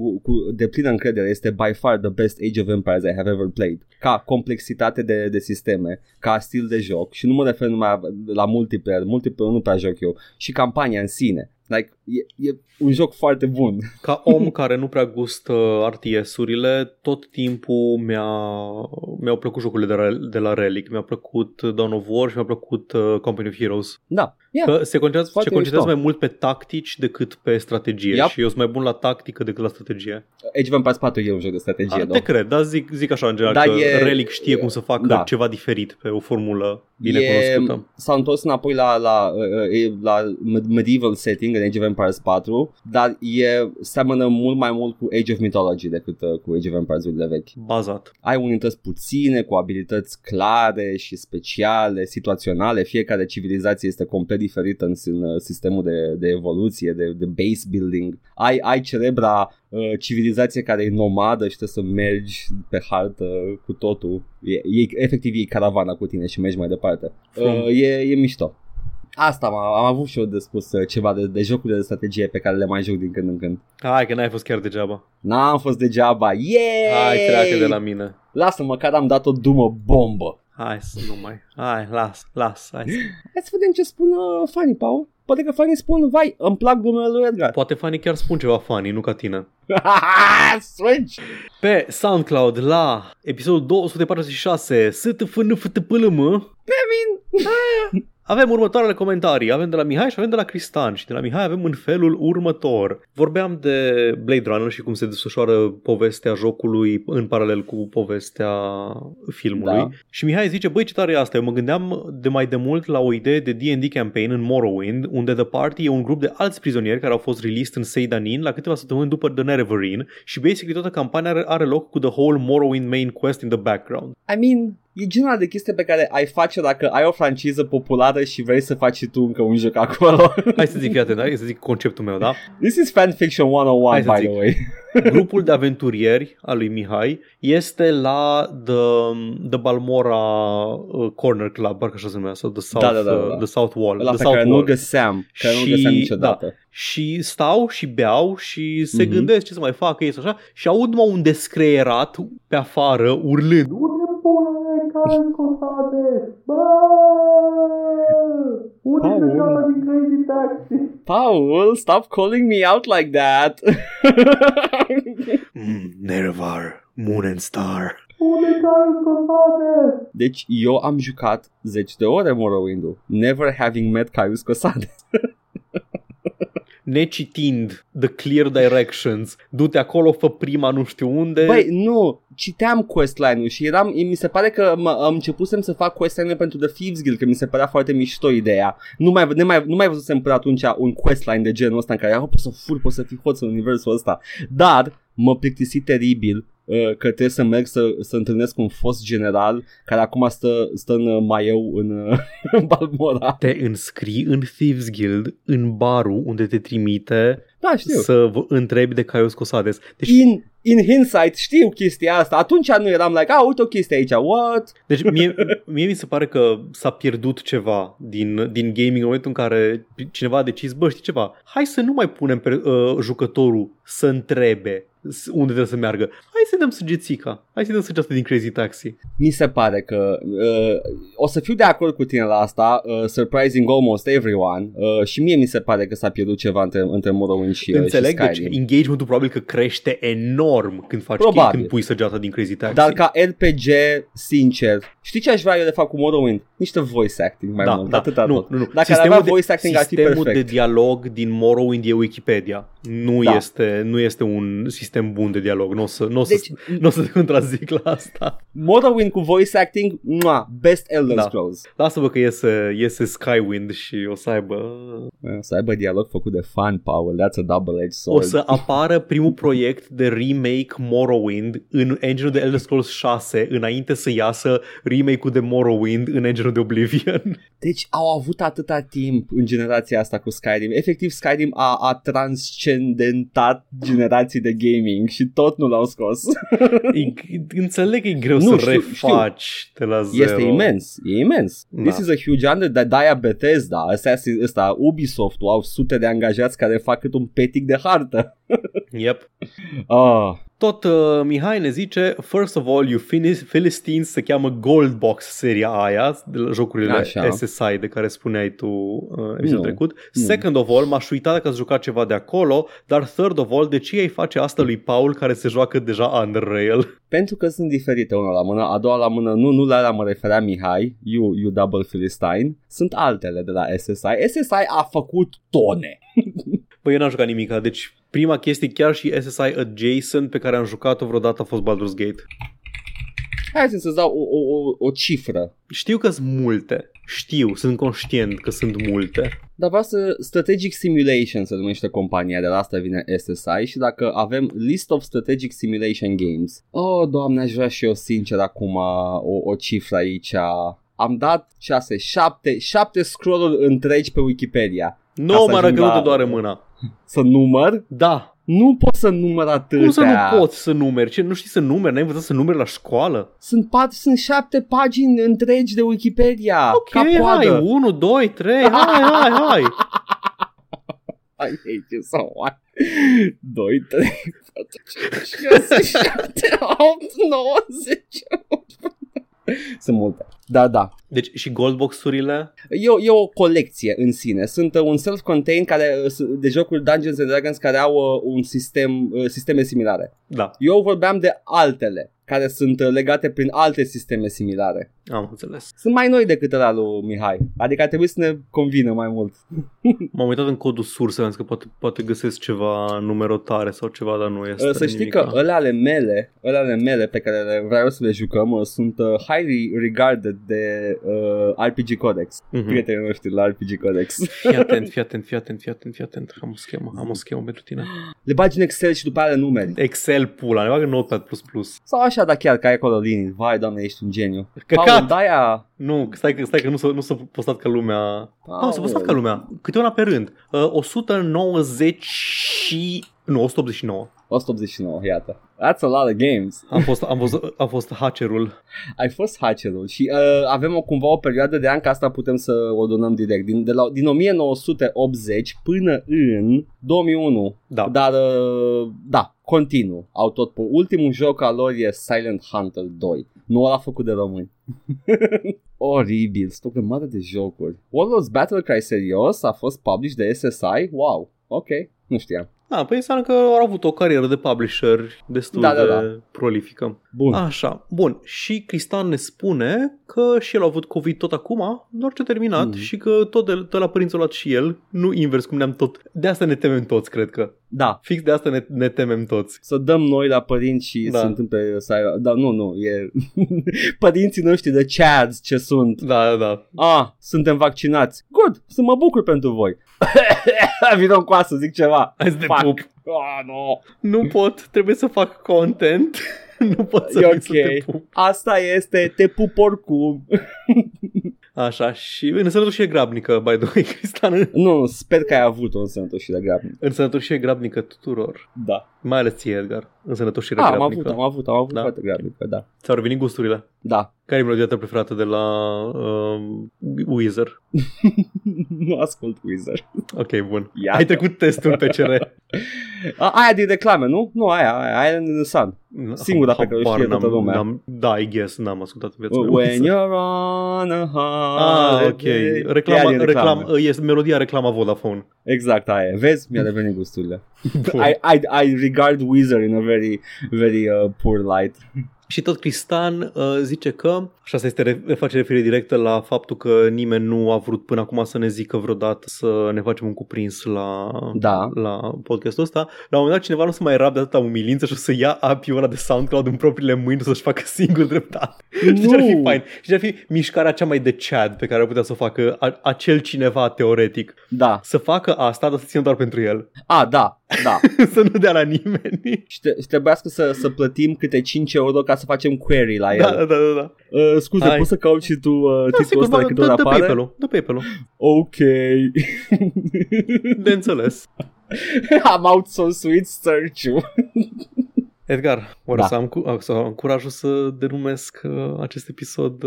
deplină încredere, este by far the best Age of Empires I have ever played. Ca complexitate de sisteme, ca stil de joc, și nu mă refer numai la multiplayer nu prea joc eu, și campania în sine. Like, e un joc foarte bun. Ca om care nu prea gustă RTS-urile, tot timpul mi-au plăcut jocurile de la Relic. Mi-a plăcut Dawn of War și mi-a plăcut Company of Heroes. Da. Yeah. Că se concentrează mai mult pe tactici decât pe strategie. Yep. Și eu sunt mai bun la tactică decât la strategie. Age of Empires 4 e un joc de strategie. Te cred, dar zic așa în general, da, că Relic știe cum să facă ceva diferit pe o formulă bine cunoscută. S-a întors înapoi la medieval setting în Age of Empires 4, dar seamănă mult mai mult cu Age of Mythology decât cu Age of Empires-urile vechi. Bazat. Ai unități puține, cu abilități clare și speciale, situaționale. Fiecare civilizație este complet diferită în sistemul de evoluție, de base building. Ai cerebra civilizație care e nomadă și trebuie să mergi pe hartă cu totul. Efectiv e caravana cu tine și mergi mai departe. E mișto. Asta am avut și eu de spus ceva de jocurile de strategie pe care le mai joc din când în când. Hai că n-ai fost chiar degeaba. N-am fost degeaba. Yay! Hai, treacă de la mine. Lasă-mă că am dat o dumă bombă. Hai să nu mai... Hai, las. Hai să vedem ce spun fanii, Paul. Poate că fanii spun, vai, îmi plac glumele lui Edgar. Poate fanii chiar spun ceva fanii, nu ca tine. Pe SoundCloud la episodul 246, STFNFTPLM. Avem următoarele comentarii, avem de la Mihai și avem de la Cristian, și de la Mihai avem în felul următor. Vorbeam de Blade Runner și cum se desfășoară povestea jocului în paralel cu povestea filmului. Da. Și Mihai zice, băi, ce tare e asta, eu mă gândeam de mai demult la o idee de D&D campaign în Morrowind, unde The Party e un grup de alți prizonieri care au fost released în Seidanin la câteva săptămâni după The Nerevarin și basically toată campania are loc cu the whole Morrowind main quest in the background. I mean... E genul de chestie pe care ai face dacă ai o franciză populară și vrei să faci și tu încă un joc acolo. Hai să zic, iată, hai să zic conceptul meu, da? This is fanfiction 101, by the way. Grupul de aventurieri al lui Mihai este la The Balmora Corner Club, parcă așa se numea, sau The South, da. The South Wall. La care nu găseam, niciodată. Da. Și stau și beau și se gândesc ce să mai facă ei așa și aud mă un descreierat pe afară urlând. Caius Cosades, bă! Unde se joacă din Crazy Taxi? Paul, stop calling me out like that! Nerevar, Moon and Star. Deci eu am jucat 10 de ore Morrowind-ul, never having met Caius Cosades. Necitind The Clear Directions, du-te acolo, fă prima nu știu unde. Băi, nu, citeam questline-ul și mi se pare că am începusem să fac questline-ul pentru The Thieves Guild, că mi se părea foarte mișto ideea. Nu mai văzusem până atunci un questline de genul ăsta în care poți să fur, poți să fii hoț în universul ăsta. Dar mă plictisi teribil că trebuie să merg să întâlnesc un fost general care acum stă în maieu în Balmora. Te înscrii în Thieves Guild, în barul unde te trimite, da, știu, să vă întrebi de Caius Cosades. Deci... In hindsight știu chestia asta. Atunci nu eram like, uite o chestie aici, what? Deci mie mi se pare că s-a pierdut ceva din gaming în momentul în care cineva a decis, bă, știi ceva, hai să nu mai punem jucătorul să întrebe unde trebuie să meargă. Hai să dăm săgețica. Hai să dăm săgeasta din Crazy Taxi. Mi se pare că o să fiu de acord cu tine la asta, surprising almost everyone, și mie mi se pare că s-a pierdut ceva între Morrowind și Skyrim. Înțeleg, deci engagement-ul probabil că crește enorm când faci chestii, când pui săgeata din Crazy Taxi. Dar ca RPG, sincer, știi ce aș vrea eu de fapt cu Morrowind? Niște voice acting mai mult. Atâta tot. Nu. Dacă sistemul avea voice acting ar fi perfect. Sistemul de dialog din Morrowind e Wikipedia. Nu este un sistem bun de dialog, nu o să te contrazic la asta. Morrowind cu voice acting, best Elder Scrolls. Lasă-vă că iese Skywind și o să aibă dialog făcut de fan, Paul, that's a double-edged sword. O să apară primul proiect de remake Morrowind în engine-ul de Elder Scrolls 6, înainte să iasă remake-ul de Morrowind în engine-ul de Oblivion. Deci au avut atâta timp în generația asta cu Skyrim. Efectiv, Skyrim a transcendentat generații de gaming și tot nu l-au scos. Înțeleg că e greu să refaci de la zero. Este imens. Da. This is a huge under, dar de-aia Bethesda, ăsta, Ubisoft-ul, au sute de angajați care fac cât un petic de hartă. Yep. Tot Mihai ne zice, first of all, you Philistines se cheamă Gold Box seria aia, de la jocurile așa. SSI de care spuneai tu episodul trecut. Second of all, m-aș uita dacă ați jucat ceva de acolo, dar third of all, de ce ei face asta lui Paul care se joacă deja Unreal? Pentru că sunt diferite, una la mână, a doua la mână, nu la aia mă referea Mihai, you double Philistine, sunt altele de la SSI. SSI a făcut tone. Păi eu n-am jucat nimica, deci prima chestie, chiar și SSI adjacent pe care am jucat-o vreodată a fost Baldur's Gate. Hai să-ți dau o cifră. Știu că sunt multe. Știu, sunt conștient că sunt multe. Dar vreau să Strategic Simulation se numește compania, de la asta vine SSI, și dacă avem List of Strategic Simulation Games. Doamne, aș vrea și eu sincer acum o cifră aici. Am dat 7 scroll-uri întregi pe Wikipedia. Nu m-a răgălută doar mâna. Să număr? Da. Nu pot să număr atâtea. Cum să nu poți să numeri? Ce, nu știi să numeri? N-ai învățat să numeri la școală? Sunt 7 pagini întregi de Wikipedia. Ok, hai, 1, 2, 3, hai. I hate you so much. 2, 3, 4, 5, 6, 7, 8, 9, 10, 11. Sunt multe. Da. Deci și goldbox-urile? E o colecție în sine. Sunt un self-contained de jocuri Dungeons and Dragons care au un sisteme similare. Da. Eu vorbeam de altele care sunt legate prin alte sisteme similare. Am înțeles. Sunt mai noi decât ăla lui Mihai. Adică ar trebui să ne convină mai mult. M-am uitat în codul sursă, am zis că poate găsesc ceva numerotare sau ceva, dar nu este. Să știi că ălele mele pe care vreau să le jucăm sunt highly regarded de RPG Codex. Prietenii noștri la RPG Codex. Fii atent. Am o schemă pentru tine. Le bagi în Excel și după aia le numeri. Excel pula, ne bagă Notepad++. Sau așa. așa, dar chiar că ai acolo Linin. Vai, doamne, ești un geniu. Căcat! Paul, nu, stai că nu s-a postat ca lumea. Nu s-a postat ca lumea. Câte una pe rând. 189. 189, iată. That's a lot of games. Am fost hacerul. Ai fost hacerul și avem o perioadă de ani, ca asta putem să o donăm direct. Din 1980 până în 2001. Da. Dar, da, continuu. Au tot pe ultimul joc al lor e Silent Hunter 2. Nu l-a făcut de români. Oribil, stoc de mare de jocuri. Warlords Battle Cry, serios, a fost published de SSI? Wow, ok, nu știam. Da, păi înseamnă că au avut o carieră de publisher destul de prolifică. Bun. Așa, bun. Și Cristian ne spune că și el a avut COVID tot acum, doar ce a terminat, și că tot la părinți a luat și el, nu invers cum ne-am tot. De asta ne temem toți, cred că. Da. Fix de asta ne temem toți. Să dăm noi la părinți și se întâmple să ai... Dar nu, e... Părinții noștri de chads ce sunt. Da. Suntem vaccinați. Good, să mă bucur pentru voi. Vino în coasă, zic ceva. Azi de pup. No. Nu pot, trebuie să fac content. Nu pot să te pup. Asta este, te pup oricum. Așa, și însănătoșire grabnică, by the way, Cristian. Nu, sper că ai avut o însănătoșire grabnică. Însănătoșire grabnică tuturor. Da. Mai ales ție, Edgar. Însănătoșire grabnică. Am avut toate grabnică, da. Ți-au revenit gusturile? Da. Care e melodia ta preferată de la Weezer? Nu ascult Weezer. Ok, bun. Iată. Ai trecut testul pe CR. Aia din reclame, nu? Nu, aia din Sun. Singura pe care o știe toată lumea. Da, I guess, n-am ascultat viața mea. When you're on a high. Ok. Este melodia reclama Vodafone. Exact, aia e. Vezi? Mi-a devenit gusturile. I regard Weezer in a very, very poor light. Și tot Cristian zice că, și asta face referire directă la faptul că nimeni nu a vrut până acum să ne zică vreodată să ne facem un cuprins la podcastul ăsta. La un moment dat cineva nu se mai rabde atâta umilință și o să ia apiul de SoundCloud în propriile mâini să-și facă singur dreptate. Știi ce ar fi fain? Și ce ar fi mișcarea cea mai de Chad pe care ar putea să o facă acel cineva teoretic. Da. Să facă asta, dar să țină doar pentru el. Da. Să nu dea la nimeni. Și trebuiască să plătim câte 5 euro ca să facem query la el. Da. Scuze, poți să cauți și tu titlul ăsta când îl apare? Dă PayPal-ul. Ok. De înțeles. Am outsourced search-ul. Edgar, ori să am curajul să denumesc acest episod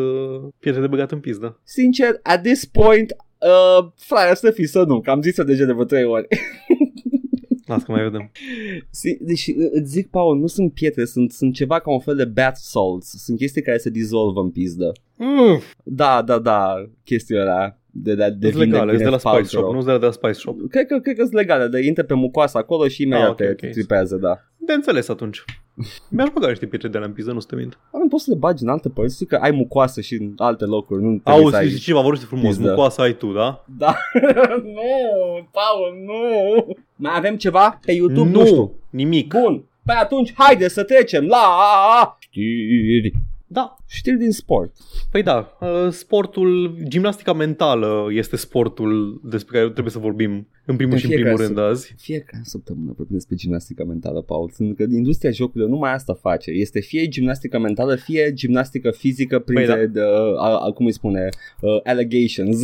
pietre de băgat în pizdă. Sincer, at this point, frate, să fii să nu, că am zis-o deja de vreo 3 ori. Las că mai vedem. Deci îți zic, Paul, nu sunt pietre, sunt ceva ca un fel de bath salts. Sunt chestii care se dizolvă în pizdă. Da, chestiile alea. Sunt legale, sunt de la Spice Shop, nu sunt de la Spice Shop. Cred că sunt legale, dar intre pe mucoasa acolo și imediat te tripează, da. De înțeles atunci. Mi-aș băga niște pietre de alea în pizdă, nu te mint. Am poți să le bagi în alte părți, că ai mucoasă și în alte locuri. Nu te auzi, ceva vorbește frumos, mucoasă ai tu, da? Da. Nu, Paul, nu. Mai avem ceva pe YouTube? Nu știu. Nimic. Bun, păi atunci haide să trecem la știri. Da, știri din sport. Păi da, sportul, gimnastica mentală este sportul despre care trebuie să vorbim în primul și în primul rând azi. Fiecare săptămână vorbim despre gimnastica mentală, Paul. Pentru că industria jocurilor numai asta face. Este fie gimnastică mentală, fie gimnastică fizică prin cum îi spune, allegations.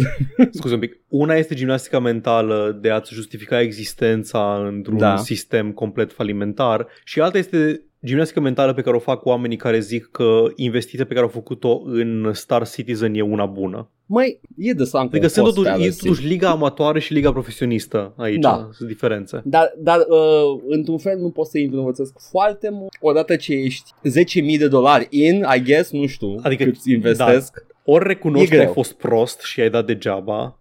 Scuze un pic. Una este gimnastica mentală de a-ți justifica existența într-un sistem complet falimentar și alta este... gimnastică mentală pe care o fac oamenii care zic că investiția pe care au făcut-o în Star Citizen e una bună. Mai e de sancă. Adică sunt totuși liga amatoare și liga profesionistă aici. Da. Sunt diferențe. Dar într-un fel nu pot să învățesc foarte mult. Odată ce ești $10,000 in, I guess, nu știu adică, cât investesc. Da. Ori recunoști că ai fost prost și ai dat degeaba,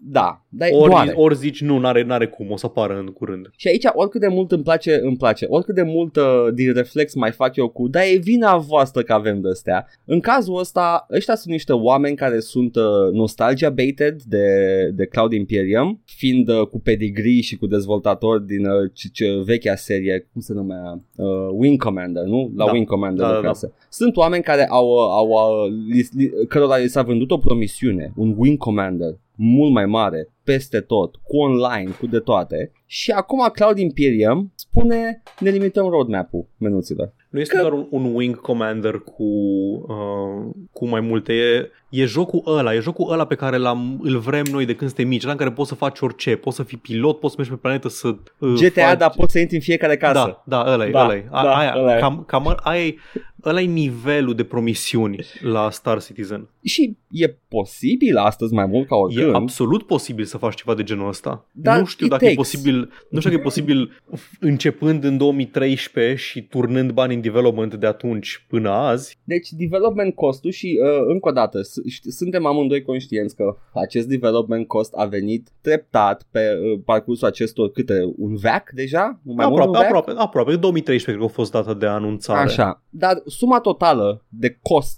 ori zici nu, n-are cum, o să apară în curând. Și aici oricât de mult îmi place, oricât de mult din reflex mai fac eu cu, dar e vina voastră că avem de-astea. În cazul ăsta, ăștia sunt niște oameni care sunt nostalgia-baited de Cloud Imperium, fiind cu pedigree și cu dezvoltatori din vechea serie, cum se numea, Wing Commander, nu? La Wing Commander. Da. Sunt oameni care cărora s-a vândut o promisiune, un Wing Commander mult mai mare, peste tot, cu online, cu de toate. Și acum Cloud Imperium spune ne limităm roadmap-ul, menuților. Nu este doar un wing commander cu mai multe. E jocul ăla, pe care îl vrem noi de când suntem mici, ăla în care poți să faci orice, poți să fii pilot, poți să mergi pe planetă să GTA, faci... dar poți să intri în fiecare casă. Da, ăla e, ăla e nivelul de promisiuni la Star Citizen. Și e posibil astăzi mai mult ca oricând. E absolut posibil să faci ceva de genul ăsta. Dar nu știu dacă e posibil, începând în 2013 și turnând bani în development de atunci până azi. Deci development costul și încă o dată suntem amândoi conștienți că acest development cost a venit treptat pe parcursul acestor câte un veac deja, mai mult un veac. Aproape 2013 cred că a fost data de anunțare. Așa. Dar suma totală de cost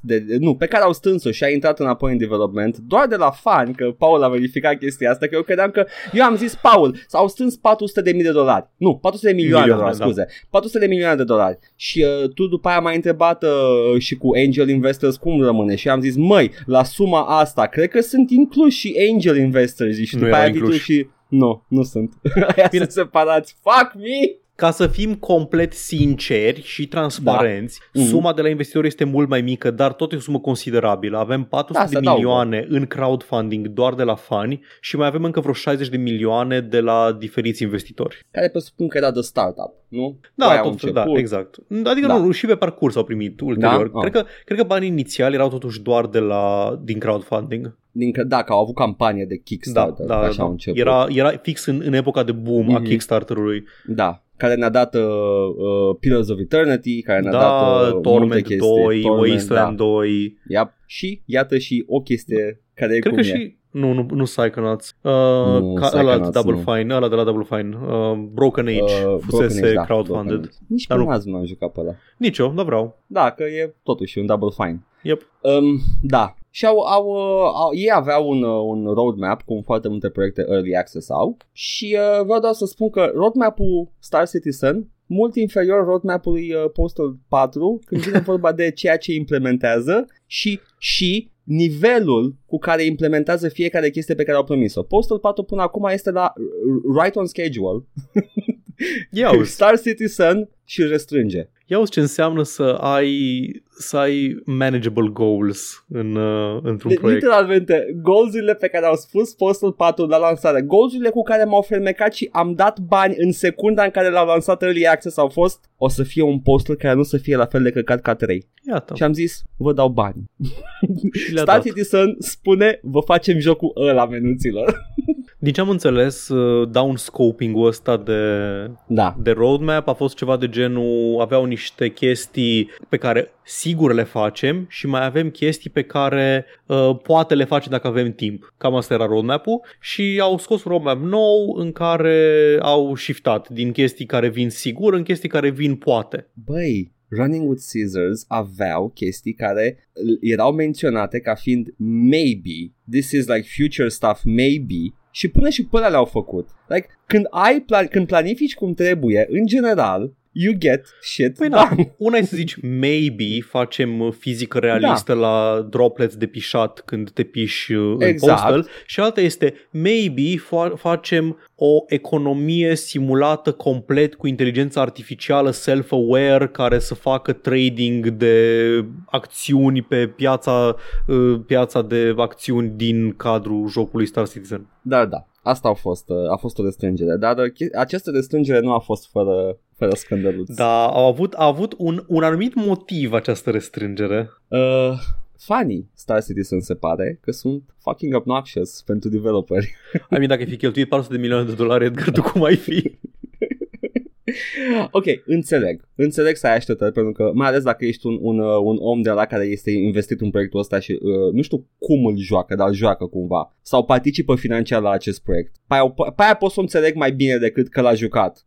pe care au strâns-o și a intrat înapoi în development doar de la fani, că Paul a verificat chestia asta, că eu credeam că eu am zis Paul, s-au strâns $400 de milioane. Nu, 400 de milioane, scuze. Da. 400 de milioane de dolari. Și tu după aia m-ai întrebat și cu Angel Investors cum rămâne și am zis, măi, la suma asta cred că sunt incluși și Angel Investors și după aia și nu sunt. Bine, separați. Fuck me. Ca să fim complet sinceri și transparenți, suma de la investitori este mult mai mică, dar tot e o sumă considerabilă. Avem 400 de milioane în crowdfunding doar de la fani și mai avem încă vreo 60 de milioane de la diferiți investitori. Care presupun că era de startup, nu? Da, exact. Adică și pe parcurs au primit ulterior. Da? Cred că banii inițiali erau totuși doar din crowdfunding. Că au avut campanie de Kickstarter. Da, așa au început. Era fix în epoca de boom a Kickstarter-ului. Da. Care ne-a dat Pillars of Eternity, care ne-a dat Torment 2, Wasteland 2. Yep. Și iată și o chestie care cred că e. Și... Nu Psychonauts. Fine, ăla de la Double Fine. Broken Age fusese crowdfunded. Nici pe azi nu am jucat pe ăla. Nici eu, nu vreau. Da, că e totuși un Double Fine. Yep. Da. Și ei aveau un roadmap, cum foarte multe proiecte early access au. Și vreau doar să spun că roadmap-ul Star Citizen mult inferior roadmap-ului Postal 4 când vine vorba de ceea ce implementează și nivelul cu care implementează fiecare chestie pe care au promis-o. Postal 4 până acum este la right on schedule. Star Citizen și restrânge. Ia uite ce înseamnă să ai manageable goals într-un proiect. Literalmente, goals-urile pe care au spus Postal 4 la lansare, goals-urile cu care m-au fermecat și am dat bani în secunda în care l-au lansat Early Access au fost, o să fie un Postal care nu să fie la fel de căcat ca 3. Iată. Și am zis, vă dau bani. Star Citizen spune, vă facem jocul ăla, menuților. Din ce am înțeles, downscoping-ul ăsta de roadmap a fost ceva de genul, aveau niște chestii pe care sigur le facem și mai avem chestii pe care poate le facem dacă avem timp. Cam asta era roadmap-ul și au scos un roadmap nou în care au shiftat din chestii care vin sigur în chestii care vin poate. Băi! Running with Scissors aveau chestii care erau menționate ca fiind maybe, this is like future stuff, maybe, și până și până le-au făcut. Like, când planifici cum trebuie, în general, you get shit. Păi una e să zici maybe facem fizică realistă la droplets de pișat când te piși în Postal și alta este maybe facem o economie simulată complet cu inteligență artificială self-aware care să facă trading de acțiuni pe piața de acțiuni din cadrul jocului Star Citizen. Da. Asta a fost o restrângere, dar această restrângere nu a fost fără scandăluți. Da, a avut un anumit motiv această restrângere. Fanii Star Citizen se pare că sunt fucking obnoxious pentru developeri. I mean, dacă ai fi cheltuit 400 de milioane de dolari, Edgar, tu cum ai fi? Ok, înțeleg să ai așteptări, pentru că mai ales dacă ești un om de la care este investit în proiectul ăsta și nu știu cum îl joacă, dar îl joacă cumva sau participă financiar la acest proiect, pe aia pot să o înțeleg mai bine decât că l-a jucat.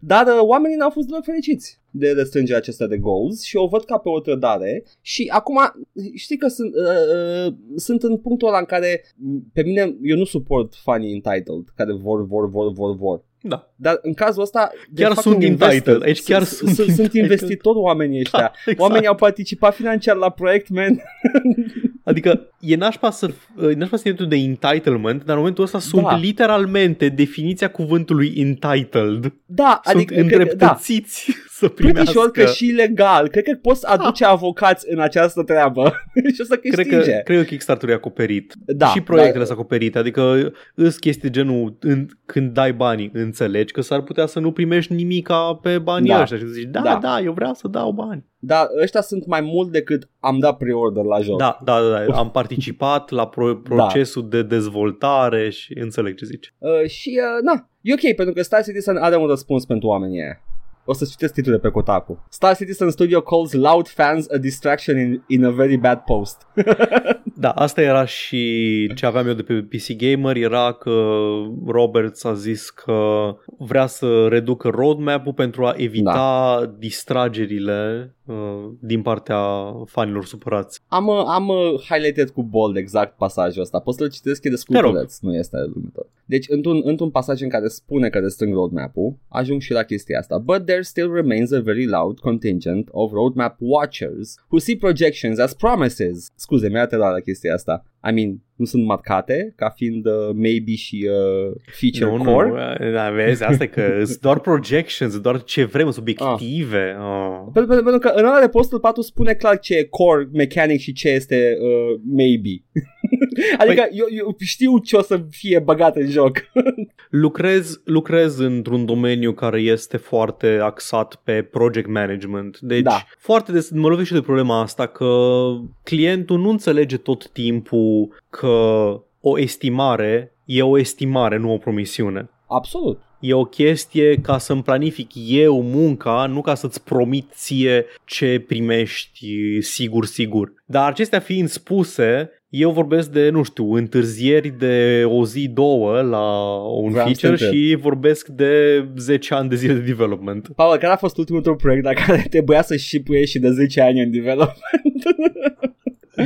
Dar oamenii n-au fost deloc fericiți de restrângerea acestea de goals și o văd ca pe o trădare și acum știi că sunt în punctul ăla în care pe mine eu nu suport fanii entitled care vor. Da. Dar în cazul ăsta chiar sunt entitled. Aici chiar sunt investitori oamenii ăștia. Da, exact. Oamenii au participat financiar la proiect, man. Adică e nașpa sentimentul de entitlement, dar în momentul ăsta sunt literalmente definiția cuvântului entitled. Da, sunt adică îndreptățiți să primească. Cred că și legal. Cred că poți aduce avocați în această treabă și o să câștige. Cred că Kickstarter-ul e acoperit. Da, și proiectele sunt acoperite. Adică îți chestii genul când dai banii, înțelegi că s-ar putea să nu primești nimica pe banii ăștia și zici da, eu vreau să dau bani. Dar ăștia sunt mai mult decât am dat pre-order la joc. Da. Am participat la procesul de dezvoltare și înțeleg ce zici. E ok, pentru că Star Citizen are un răspuns pentru oamenii aia. O să citesc titlul de pe Kotaku. Star Citizen Studio calls loud fans a distraction in a very bad post. Da, asta era și ce aveam eu de pe PC Gamer, era că Roberts a zis că vrea să reducă roadmap-ul pentru a evita distragerile din partea fanilor supărați. Am highlighted cu bold exact pasajul ăsta. Poți să-l citesc, e destul culeț, nu este lumea. Deci într-un pasaj în care spune că restrâng roadmap-ul, ajung și la chestia asta. But there still remains a very loud contingent of roadmap watchers who see projections as promises. Scuze, mi-a aterat la chestia asta. I mean, nu sunt marcate ca fiind maybe și feature core. Vezi, asta că sunt doar projections, doar ce vrem, subiective. Pentru că în ăla de postul 4 spune clar ce e core mechanic și ce este maybe. Adică eu știu ce o să fie băgat în joc. Lucrez într-un domeniu care este foarte axat pe project management. Deci foarte des mă lovesc și de problema asta că clientul nu înțelege tot timpul că o estimare e o estimare, nu o promisiune. Absolut. E o chestie ca să-mi planific eu munca, nu ca să-ți promit ție ce primești sigur. Dar acestea fiind spuse, eu vorbesc de, nu știu, întârzieri de o zi, două la un feature și vorbesc de 10 ani de zile de development. Paul, care a fost ultimul tău proiect la care te băia să ship-uiești și de 10 ani în development?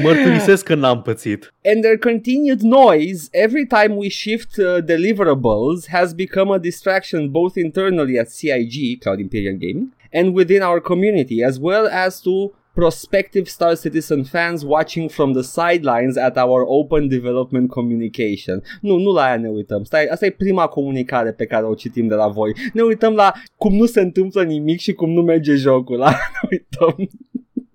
Mărturisesc că n-am pățit. And their continued noise every time we shift deliverables has become a distraction both internally at CIG, Cloud Imperium Gaming, and within our community, as well as to prospective Star Citizen fans watching from the sidelines at our open development communication. Nu la aia ne uităm. Stai, asta e prima comunicare pe care o citim de la voi. Ne uităm la cum nu se întâmplă nimic și cum nu merge jocul. La ne uităm.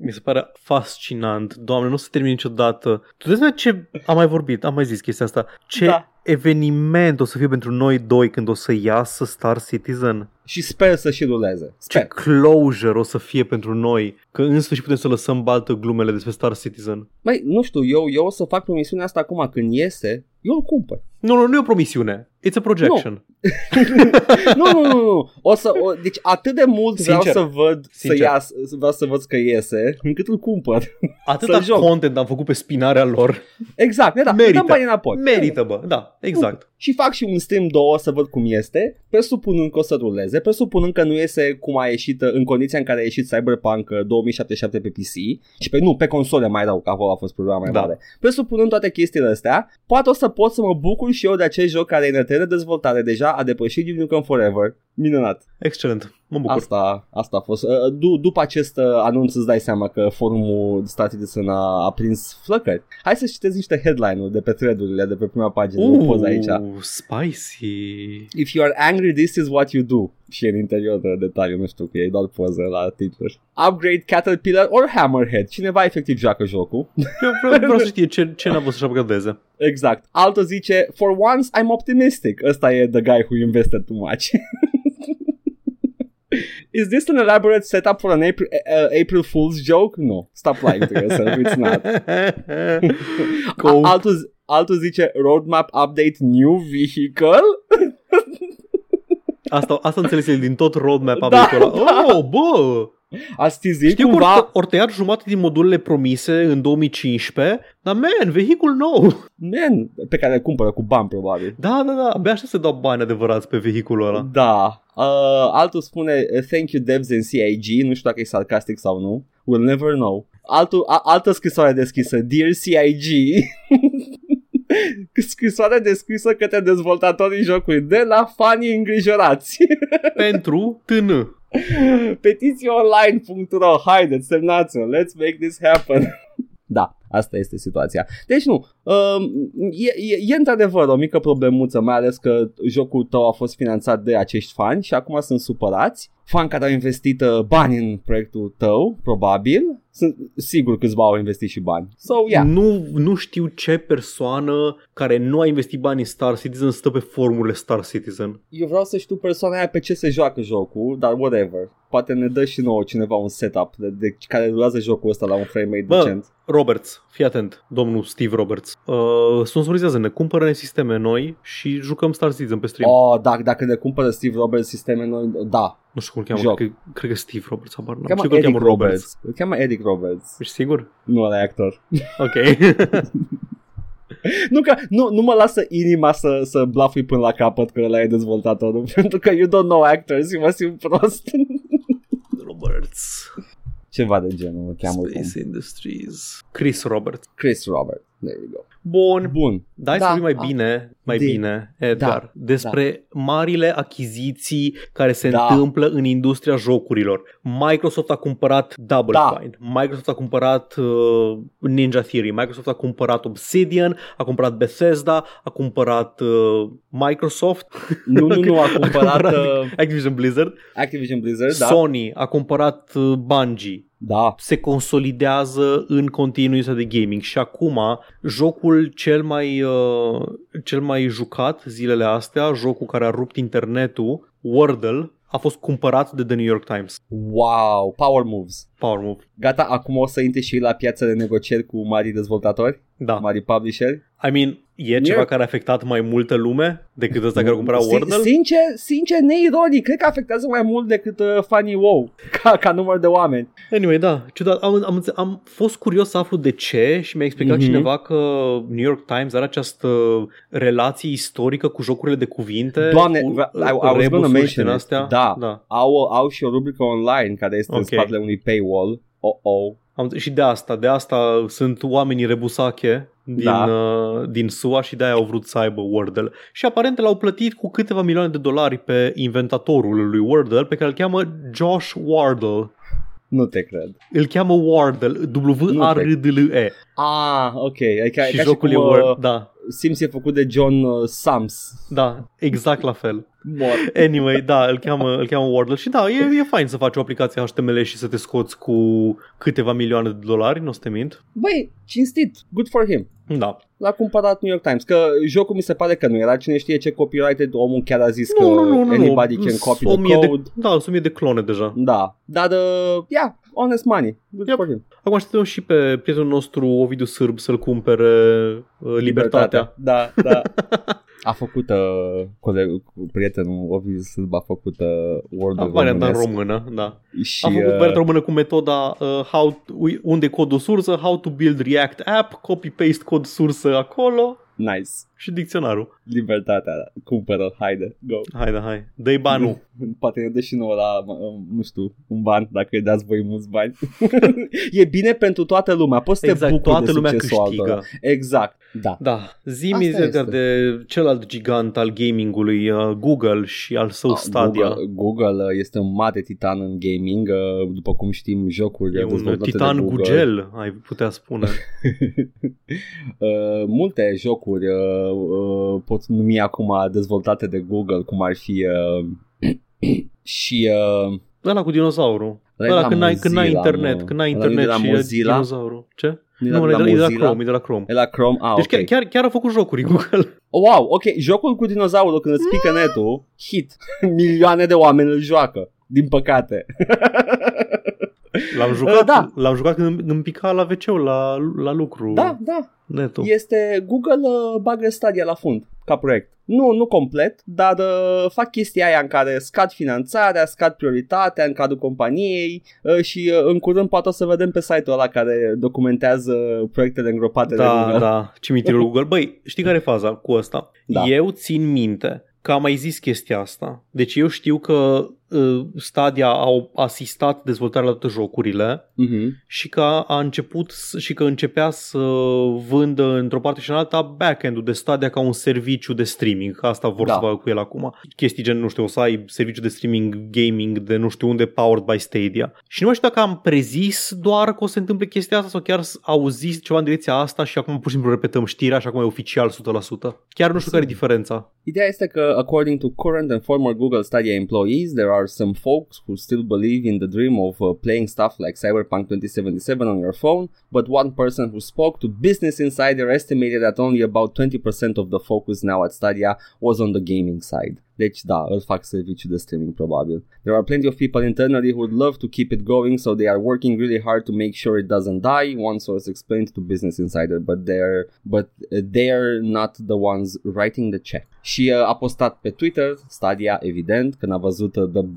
Mi se pare fascinant. Doamne, nu o să termin niciodată. Tu vezi ce am mai vorbit, am mai zis chestia asta. Ce eveniment o să fie pentru noi doi când o să iasă Star Citizen? Și sper să și ruleze. Ce closure o să fie pentru noi, că în sfârșit putem să lăsăm baltă glumele despre Star Citizen. Mai nu știu, eu o să fac promisiunea asta acum când iese, eu îl cumpăr. Nu e o promisiune. It's a projection. Nu. Deci atât de mult vreau să văd să iasă, vreau să văd că iese, încât îl cumpăr. Atâta content am făcut pe spinarea lor. Exact, da. Merită. Dăm bani înapoi. Merită, bă. Da, exact. Și fac și un stream 2 să văd cum este, presupunând că o să ruleze, presupunând că nu iese cum a ieșit în condiția în care a ieșit Cyberpunk 2077 pe PC și pe console mai rău, că acolo a fost problema mai mare. Presupunând toate chestiile astea, poate o să pot să mă bucur și eu de acest joc care e în eternă dezvoltare deja, a depășit Duke Nukem Forever. Minunat. Excelent. Mă bucur. Asta a fost. După acest anunț îți dai seama că forumul Star Citizen a prins flăcări. Hai să citesc niște headline-uri de pe thread-urile de pe prima pagină. Nu poți aici. Spicy. If you are angry, this is what you do. Și în interior de detaliu, nu știu, că e doar poză la titluri. Upgrade, Caterpillar or Hammerhead. Cineva efectiv joacă jocul. Vreau să știe ce n-a vrut să-și upgradeze. Exact. Altul zice, for once I'm optimistic. Ăsta e the guy who invested too much. Is this an elaborate setup for an April Fool's joke? No, stop lying to yourself, it's not. Altul zice roadmap update new vehicle? Asta înțeles el din tot roadmap update-ul ăla. Oh, bă! Știu cumva... că ori tăiat jumate din modulele promise în 2015, dar man, vehicul nou! Man, pe care îl cumpără cu bani probabil. Da, abia așa se dau bani adevărați pe vehiculul ăla. Da. Altul spune thank you devs and CIG, nu știu dacă e sarcastic sau nu. We'll never know. Altă scrisoare deschisă, dear CIG. Scrisoarea descrisă către dezvoltatorii jocului de la fanii îngrijorați. Pentru TN. Petiționline.ro, haideți, semnați-o, let's make this happen. Da, Asta este situația. Deci nu, e într-adevăr o mică problemuță, mai ales că jocul tău a fost finanțat de acești fani și acum sunt supărați. Fani care au investit bani în proiectul tău, probabil. Sunt sigur câțiva au investit și bani. So, yeah. Nu știu ce persoană care nu a investit bani în Star Citizen stă pe formurile Star Citizen. Eu vreau să știu persoana aia pe ce se joacă jocul, dar whatever. Poate ne dă și nouă cineva un setup de care durează jocul ăsta la un frame rate decent. Roberts, fii atent, domnul Steve Roberts. Sponsorizează, ne cumpără sisteme noi și jucăm Star Citizen pe stream. Oh, dacă ne cumpără Steve Roberts sisteme noi, da. Nu știu cum îl cheamă, cred că Steve Roberts, habar n-am. Știu că îl cheamă Roberts. Îl cheamă Eric Roberts. Ești sigur? Nu, ăla e actor. Ok. Nu mă lasă inima să blafui până la capăt că ăla e dezvoltatorul, pentru că you don't know actors și mă simt prost. Roberts. Ceva de genul îl cheamă. Space Industries. Chris Roberts. There you go. Bun. Dar să vorbim mai bine, Edgar, despre marile achiziții care se întâmplă în industria jocurilor. Microsoft a cumpărat Double Fine, Microsoft a cumpărat Ninja Theory, Microsoft a cumpărat Obsidian, a cumpărat Bethesda, a cumpărat Microsoft. Nu, a cumpărat Activision Blizzard, Sony a cumpărat Bungie. Da. Se consolidează în continuitatea de gaming și acum jocul cel mai jucat zilele astea, jocul care a rupt internetul, Wordle, a fost cumpărat de The New York Times. Wow, power move. Gata, acum o să intri și la piața de negocieri cu mari dezvoltatori, mari publisheri. I mean, e ceva care a afectat mai multă lume decât ăsta care a cumpărat Wordle? Sincer, neironic, cred că afectează mai mult decât fanii WoW, ca număr de oameni. Anyway, da, ciudat, am fost curios să aflu de ce și mi-a explicat cineva că New York Times are această relație istorică cu jocurile de cuvinte. Doamne, rebusuri și din astea. Da. Au și o rubrică online care este în spatele unui paywall. Și de asta sunt oamenii rebusache din SUA și de-aia au vrut să aibă Wordle. Și aparent l-au plătit cu câteva milioane de dolari pe inventatorul lui Wordle, pe care îl cheamă Josh Wardle. Nu te cred. Îl cheamă Wardle, W-A-R-D-L-E. Ah, ok. Și jocul e Wordle, Sims e făcut de John Sams. Da, exact la fel. Anyway, îl cheamă Wordle. Și e fain să faci o aplicație HTML și să te scoți cu câteva milioane de dolari, nu o să te mint. Băi, cinstit, good for him. Da. L-a cumpărat New York Times. Că jocul mi se pare că nu era cine știe ce copyrighted. Omul chiar a zis că anybody can copy the code. Sunt 1000 de clone deja. Da, dar honest money. Acum așteptăm și pe prietenul nostru Ovidiu Sârb să-l cumpere Libertatea. Da. A făcut prietenul Ovidiu Sârb a făcut Wordle în română, și, a făcut varianta română cu metoda unde e codul sursă, how to build React app, copy-paste cod sursă acolo. Nice. Și dicționarul. Libertatea, cumpără, haide, go. Hai. Dă-i banul. Poate ne dă și nouă la, nu știu, un ban, dacă îi dați voi mulți bani. E bine pentru toată lumea, poți să te bucuri toată de lumea câștigă. Exact, da. Zi-mi de celălalt gigant al gamingului, Google și al său Stadia. Google este un mare titan în gaming, după cum știm jocul. E un titan de cu gel, ai putea spune. Multe jocuri pot numi acum dezvoltate de Google, cum ar fi și ăla cu dinozaurul. Ăla când n-ai internet, și dinozaurul. Ce? E de la Chrome. E la Chrome, deci okay. chiar a făcut jocuri Google. Wow, ok, jocul cu dinozaurul când îți pică netul, hit. Milioane de oameni îl joacă, din păcate. L-am jucat când îmi pica la WC-ul la lucru. Da. Netul. Este Google bagă Stadia la fund ca proiect. Nu complet, dar fac chestia aia în care scad finanțarea, scad prioritatea în cadrul companiei și în curând poate o să vedem pe site-ul ăla care documentează proiectele îngropate de Google. Da, cimitirul Google. Băi, știi care e faza cu ăsta? Eu țin minte că am mai zis chestia asta. Deci eu știu că Stadia au asistat dezvoltarea la toate jocurile, uh-huh, și că a început și că începea să vândă într-o parte și în alta back-end-ul de Stadia ca un serviciu de streaming. Asta vor să facă cu el acum. Chestii gen, nu știu, o să ai serviciu de streaming gaming de nu știu unde, powered by Stadia. Și nu mai știu dacă am prezis doar că o să se întâmple chestia asta sau chiar auziți ceva în direcția asta și acum pur și simplu repetăm știrea și acum e oficial 100%. Chiar nu știu care e diferența. Ideea este că, according to current and former Google Stadia employees, there are some folks who still believe in the dream of playing stuff like Cyberpunk 2077 on your phone, but one person who spoke to Business Insider estimated that only about 20% of the focus now at Stadia was on the gaming side. Deci da, îl fac serviciu de streaming probabil. There are plenty of people internally who would love to keep it going, so they are working really hard to make sure it doesn't die, one source explained to Business Insider, but they're not the ones writing the check. Și a postat pe Twitter, Stadia, evident, când a văzut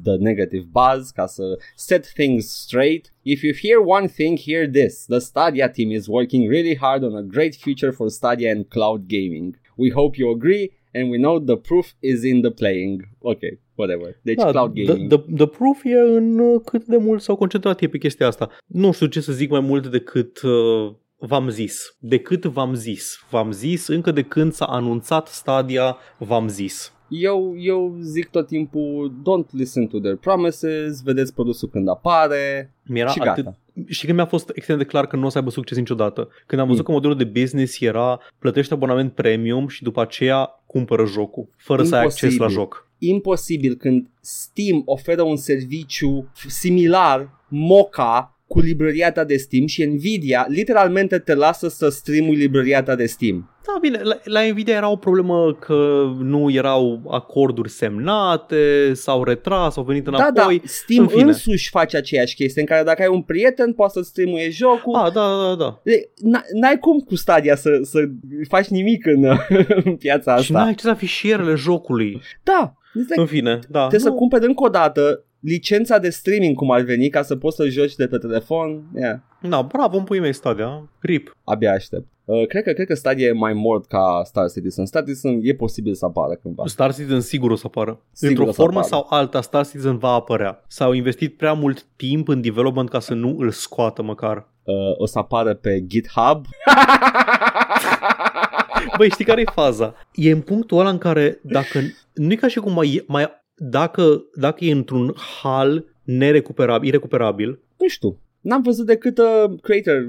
the negative buzz, ca să set things straight. If you hear one thing, hear this. The Stadia team is working really hard on a great future for Stadia and cloud gaming. We hope you agree. And we know the proof is in the playing. Okay, whatever. Deci da, cloud gaming. The proof e în cât de mult s-au concentrat ei pe chestia asta. Nu știu ce să zic mai mult decât v-am zis încă de când s-a anunțat Stadia, v-am zis. Eu zic tot timpul, don't listen to their promises, vedeți produsul când apare și gata. Și când mi-a fost extrem de clar că nu o să aibă succes niciodată. Când am văzut că modelul de business era plătești abonament premium și după aceea cumpără jocul, fără să ai acces la joc. Imposibil, când Steam oferă un serviciu similar, moca, cu librăria ta de Steam, și Nvidia literalmente te lasă să stream-ui librăria ta de Steam. Da, bine, la Nvidia era o problemă că nu erau acorduri semnate, s-au retras, s-au venit înapoi. Da, da, Steam însuși face aceeași chestie în care dacă ai un prieten poți să stream-ui jocul. Ah, da. N-ai cum cu Stadia să faci nimic în piața asta. Și n-ai ce la fișierele jocului. Da. În fine, da. Trebuie să cumperi încă o dată licența de streaming, cum ar veni, ca să poți să joci de pe telefon. Yeah. Da, bravo, îmi pui mei Stadia. RIP. Abia aștept. Cred că Stadia e mai mort ca Star Citizen. Star Citizen e posibil să apară cândva. Star Citizen sigur o să apară. Într-o formă sau alta, Star Citizen va apărea. S-au investit prea mult timp în development ca să nu îl scoată măcar. O să apară pe GitHub. Băi, știi care e faza? E în punctul ăla în care dacă... Nu-i ca și cum mai Dacă e într-un hal irecuperabil, nu știu. N-am văzut decât creator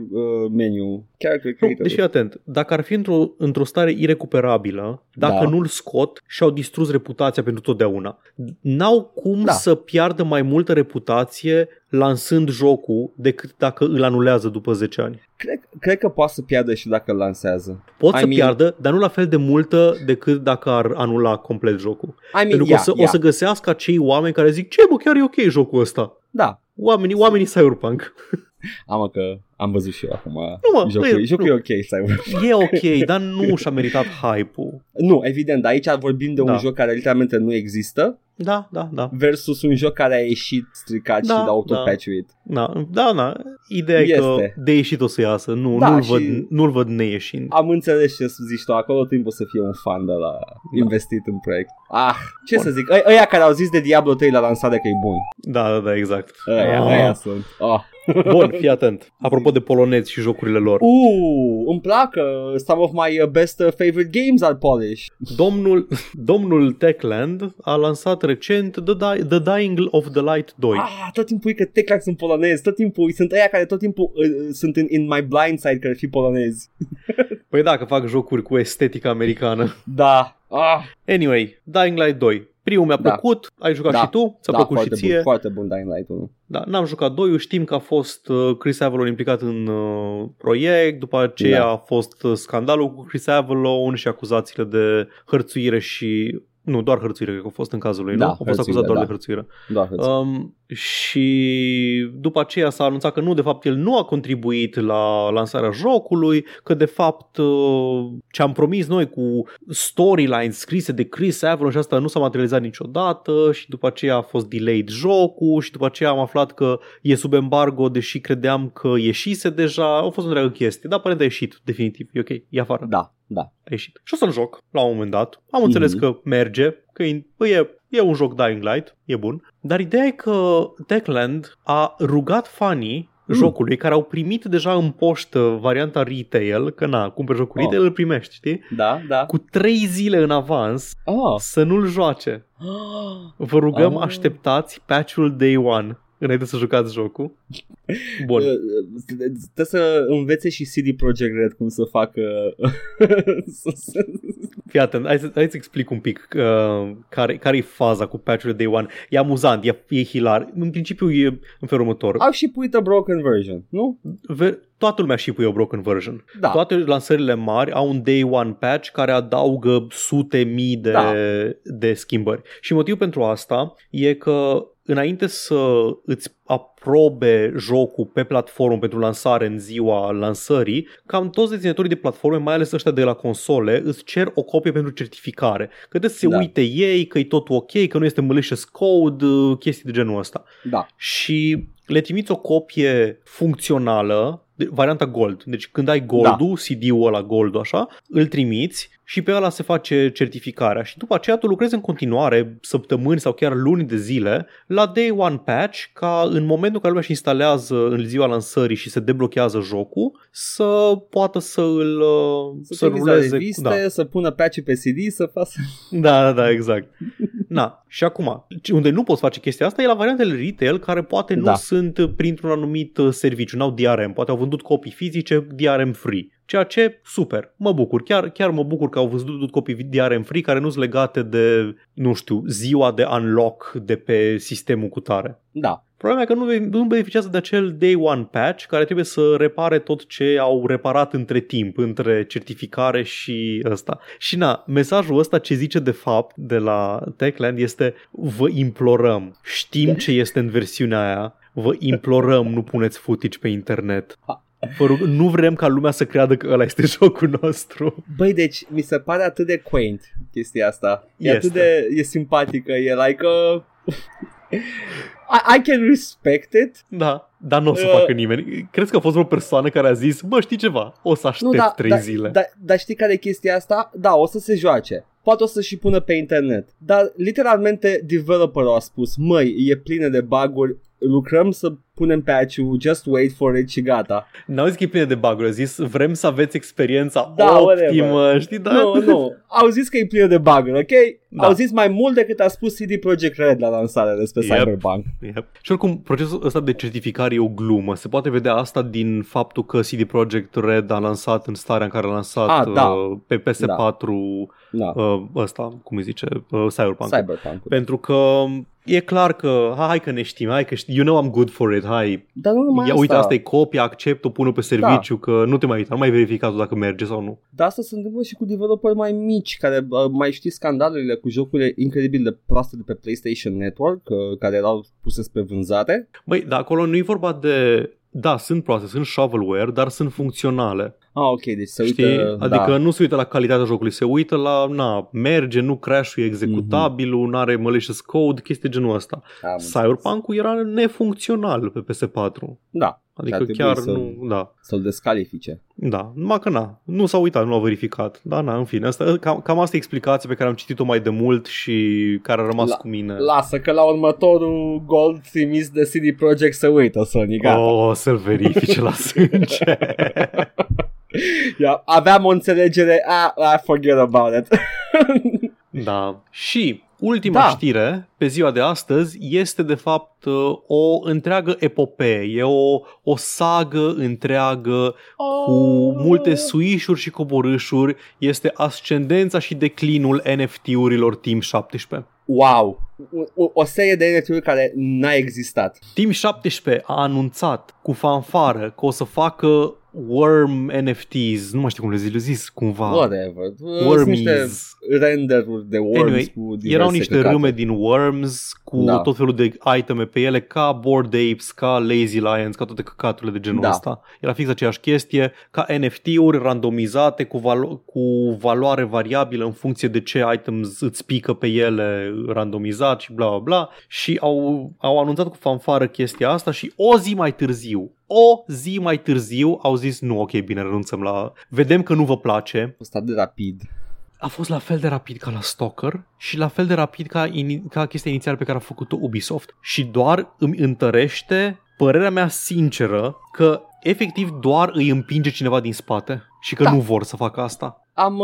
menu, character creator. Deci fii atent, dacă ar fi într-o stare irecuperabilă, dacă nu-l scot, și-au distrus reputația pentru totdeauna. N-au cum să piardă mai multă reputație lansând jocul decât dacă îl anulează după 10 ani. Cred că poate să piardă și dacă îl lansează. Piardă, dar nu la fel de multă decât dacă ar anula complet jocul. Pentru că o să găsească acei oameni care zic, ce bă, chiar e ok jocul ăsta. Da. Oamenii Cyberpunk. Amă că am văzut și eu acum. Jocul e ok, Cyberpunk. E ok, dar nu și-a meritat hype-ul. Nu, evident, aici vorbim de un joc care literalmente nu există. Da. Versus un joc care a ieșit stricat și auto-patch-uit. Da. Ideea este că de ieșit o să iasă. Nu-l văd neieșind. Am înțeles ce zici tu. Acolo timpul să fie un fan de la investit în proiect. Ce să zic? Ăia care au zis de Diablo 3 la lansare că e bun. Da, exact. Ăia sunt. Bun, fii atent. Apropo de polonezi și jocurile lor. Îmi plac. Some of my best favorite games are Polish. Domnul Techland a lansat recent The Dying of the Light 2. Tot timpul e că Techland sunt polonezi. Tot timpul sunt aia care tot timpul sunt in my blind side care fi polonezi. Păi da, că fac jocuri cu estetica americană. Da. Anyway, Dying Light 2. Primul mi-a plăcut, ai jucat și tu, ți-a plăcut și ție. Da, foarte bun Dying Light-ul. Da, n-am jucat doiul, știm că a fost Chris Avellone implicat în proiect, după aceea a fost scandalul cu Chris Avellone și acuzațiile de hărțuire și... Nu, doar hărțuire, cred că a fost în cazul lui, nu? A fost acuzat doar de hărțuire. Da, și după aceea s-a anunțat că nu, de fapt, el nu a contribuit la lansarea jocului, că de fapt ce am promis noi cu storylines scrise de Chris Avellone și asta nu s-a materializat niciodată și după aceea a fost delayed jocul și după aceea am aflat că e sub embargo, deși credeam că ieșise deja, a fost o întreagă chestie, dar aparent a ieșit, definitiv, e ok, e afară. Da. Da. A ieșit. Și o să-l joc la un moment dat. Am înțeles că merge, că e un joc Dying Light, e bun. Dar ideea e că Techland a rugat fanii jocului, care au primit deja în poștă varianta retail, că na, cumperi jocul retail, îl primești, știi? Da, da. Cu 3 zile în avans să nu-l joace. Vă rugăm, așteptați patch-ul day one înainte să jucați jocul. Bun. Trebuie să învețe și CD Projekt Red cum să facă. Fii atent, hai să explic un pic care e faza cu patch-ul de Day One. E amuzant, e hilar. În principiu e în felul următor. Au și puit a broken version, nu? Toată lumea și pui o broken version. Da. Toate lansările mari au un day one patch care adaugă sute mii de schimbări. Și motivul pentru asta e că înainte să îți aprobe jocul pe platformă pentru lansare în ziua lansării, cam toți deținătorii de platforme, mai ales ăștia de la console, îți cer o copie pentru certificare. Că trebuie să se uite ei, că e totul ok, că nu este malicious code, chestii de genul ăsta. Da. Și le trimiți o copie funcțională, varianta gold. Deci când ai gold-ul, CD-ul ăla gold-ul așa, îl trimiți și pe ăla se face certificarea. Și după aceea tu lucrezi în continuare săptămâni sau chiar luni de zile la Day One Patch, ca în momentul în care lumea își instalează în ziua lansării și se deblochează jocul, să poată să îl să ruleze, să pună patch pe CD, să facă. Da, exact. Na, și acum, unde nu poți face chestia asta e la variantele retail, care poate nu sunt printr-un anumit serviciu, n-au DRM, poate au vândut copii fizice DRM free. Ceea ce, super, mă bucur, chiar mă bucur că au văzut copii DRM free care nu sunt legate de, nu știu, ziua de unlock de pe sistemul cu tare. Da. Problema e că nu beneficiază de acel day one patch care trebuie să repare tot ce au reparat între timp, între certificare și ăsta. Și na, mesajul ăsta ce zice de fapt de la Techland este: vă implorăm, știm ce este în versiunea aia, vă implorăm, nu puneți footage pe internet. Nu vrem ca lumea să creadă că ăla este jocul nostru. Băi, deci mi se pare atât de quaint chestia asta. E simpatică, e like a... I can respect it. Da, dar nu o să facă nimeni. Crezi că a fost o persoană care a zis: bă, știi ceva, o să aștept 3 zile. Dar știi care e chestia asta? Da, o să se joace. Poate o să și pună pe internet. Dar literalmente developerul a spus: măi, e plină de bug-uri, lucrăm să punem patch-ul, just wait for it, și gata. N-au zis că e plină de bug-uri, au zis vrem să aveți experiența optimă, știi? Da? Nu, au zis că e plină de bug-uri, ok? Da. Au zis mai mult decât a spus CD Projekt Red la lansare despre Cyberpunk. Și oricum, procesul ăsta de certificare e o glumă. Se poate vedea asta din faptul că CD Projekt Red a lansat în starea în care a lansat pe PS4 ăsta, cum îi zice, Cyberpunk. Pentru că e clar că, hai că ne știm, hai că știm, you know I'm good for it, hai. Dar nu numai asta. Uite, asta e copia, accept-o, pun-o pe serviciu, că nu te mai uita, nu mai verificat dacă merge sau nu. Dar asta se întâmplă și cu developeri mai mici, care mai știi scandalurile cu jocurile incredibil de proaste de pe PlayStation Network, care erau puse spre vânzare. Băi, dar acolo nu e vorba de... Da, sunt proaste, sunt shovelware, dar sunt funcționale. Ah, ok, deci se uită... Știi? Adică nu se uită la calitatea jocului, se uită la... Na, merge, nu crash-uie executabilul, n-are malicious code, chestii genul ăsta. Cyberpunk-ul era nefuncțional pe PS4. Da. Adică chiar nu... Da. Să-l descalifice. Da, numai că nu s-a uitat, nu l-a verificat. Da, în fine, asta, cam asta e explicația pe care am citit-o mai de mult și care a rămas cu mine. Lasă că la următorul gold trimis de CD Projekt se uită, Sony, gata. O să-l verifice la sânge. Aveam o înțelegere, I forget about it. Da, și... Ultima știre pe ziua de astăzi este de fapt o întreagă epopee, e o sagă întreagă cu multe suișuri și coborâșuri, este ascendența și declinul NFT-urilor Team 17. Wow! O serie de NFT-uri care n-a existat. Team 17 a anunțat cu fanfară că o să facă Worm NFTs, nu mai știu cum le zis cumva. Whatever. Wormies. Render-uri de worms, anyway, cu erau niște râme din worms cu tot felul de iteme pe ele, ca Bored Apes, ca Lazy Lions, ca toate căcaturile de genul ăsta. Era fix aceeași chestie, ca NFT-uri randomizate cu valoare variabilă în funcție de ce items îți pică pe ele randomizat și bla bla bla. Și au anunțat cu fanfară chestia asta și o zi mai târziu O zi mai târziu au zis nu, ok, bine, renunțăm la... Vedem că nu vă place. Asta de rapid. A fost la fel de rapid ca la Stalker și la fel de rapid ca chestia inițială pe care a făcut-o Ubisoft. Și doar îmi întărește părerea mea sinceră că efectiv doar îi împinge cineva din spate și că da, nu vor să facă asta. Am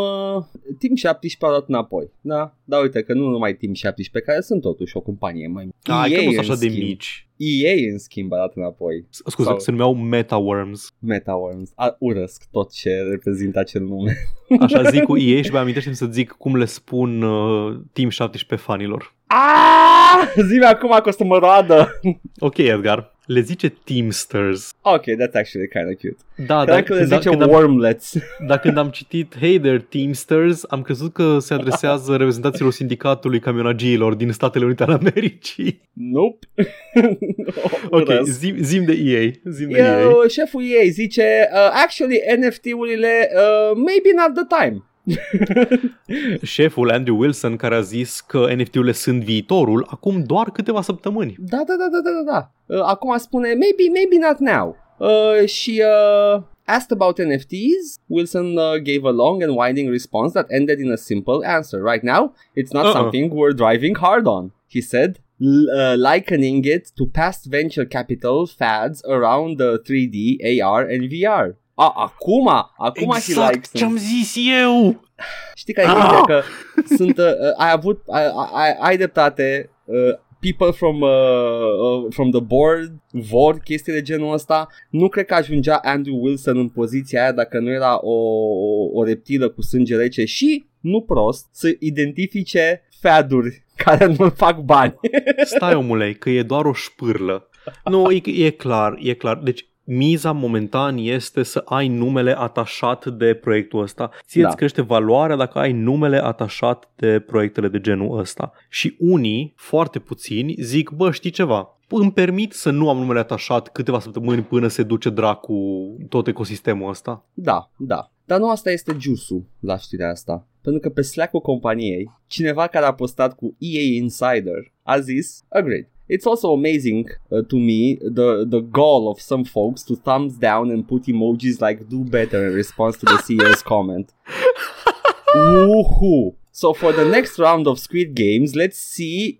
Team 17 au dat înapoi, da? Dar uite că nu numai Team 17, care sunt totuși o companie mai mică. Da, că nu sunt așa de mici. EA, în schimb, a dat înapoi. Scuze, sau... se numeau MetaWorms. MetaWorms. Urăsc tot ce reprezintă acel nume. Așa zic cu EA și mă amintește să zic cum le spun Team 17 fanilor. Zi-mi acum că o să mă roadă. Ok, Edgar. Le zice Teamsters. Ok, that's actually kind of cute. Da, dacă le zice Wormlets. Dar când am citit Hey there Teamsters, am crezut că se adresează reprezentanților sindicatului camionagiilor din Statele Unite ale Americii. Nope. Ok, zim de EA. Eu, șeful EA zice actually NFT-urile maybe not the time. Șeful Andrew Wilson, care a zis că NFT-urile sunt viitorul, acum doar câteva săptămâni. Da. Acum spune maybe not now. Asked about NFTs, Wilson gave a long and winding response that ended in a simple answer. Right now, it's not something we're driving hard on, he said, likening it to past venture capital fads around 3D, AR and VR. Acum exact like ce-am zis eu. Știi că ai gândit că sunt, ai dreptate, people from the board vor chestii de genul ăsta. Nu cred că ajungea Andrew Wilson în poziția aia dacă nu era o reptilă cu sânge rece și nu prost să identifice faduri care nu fac bani. Stai, omule, că e doar o șpârlă. Nu, e clar. Deci miza momentan este să ai numele atașat de proiectul ăsta. Ție îți crește valoarea dacă ai numele atașat de proiectele de genul ăsta. Și unii, foarte puțini, zic, bă, știi ceva? Îmi permit să nu am numele atașat câteva săptămâni până se duce dracu tot ecosistemul ăsta? Da. Dar nu asta este juice-ul la știrea asta. Pentru că pe Slack-ul companiei, cineva care a postat cu EA Insider a zis, agreed. It's also amazing to me the gall of some folks to thumbs down and put emojis like do better in response to the CEO's comment. Woohoo! So for the next round of Squid Games, let's see,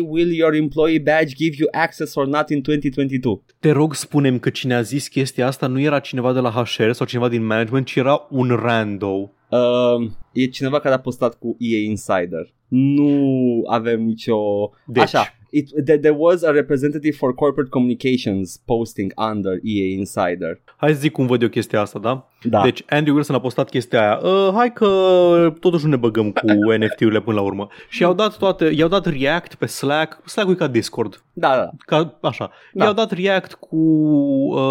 will your employee badge give you access or not in 2022? Te rog, spune-mi că cine a zis chestia asta nu era cineva de la HR sau cineva din management, ci era un rando. E cineva care a postat cu EA Insider. Nu avem nicio... Deci. Așa. There was a representative for corporate communications posting under EA Insider. Hai să zic cum văd eu chestia asta, da? Deci Andrew Wilson a postat chestia aia. Hai că totuși nu ne băgăm cu NFT-urile până la urmă. Și i-au dat react pe Slack. Slack-ul e ca Discord. Da. Ca, așa. Da. I-au dat react cu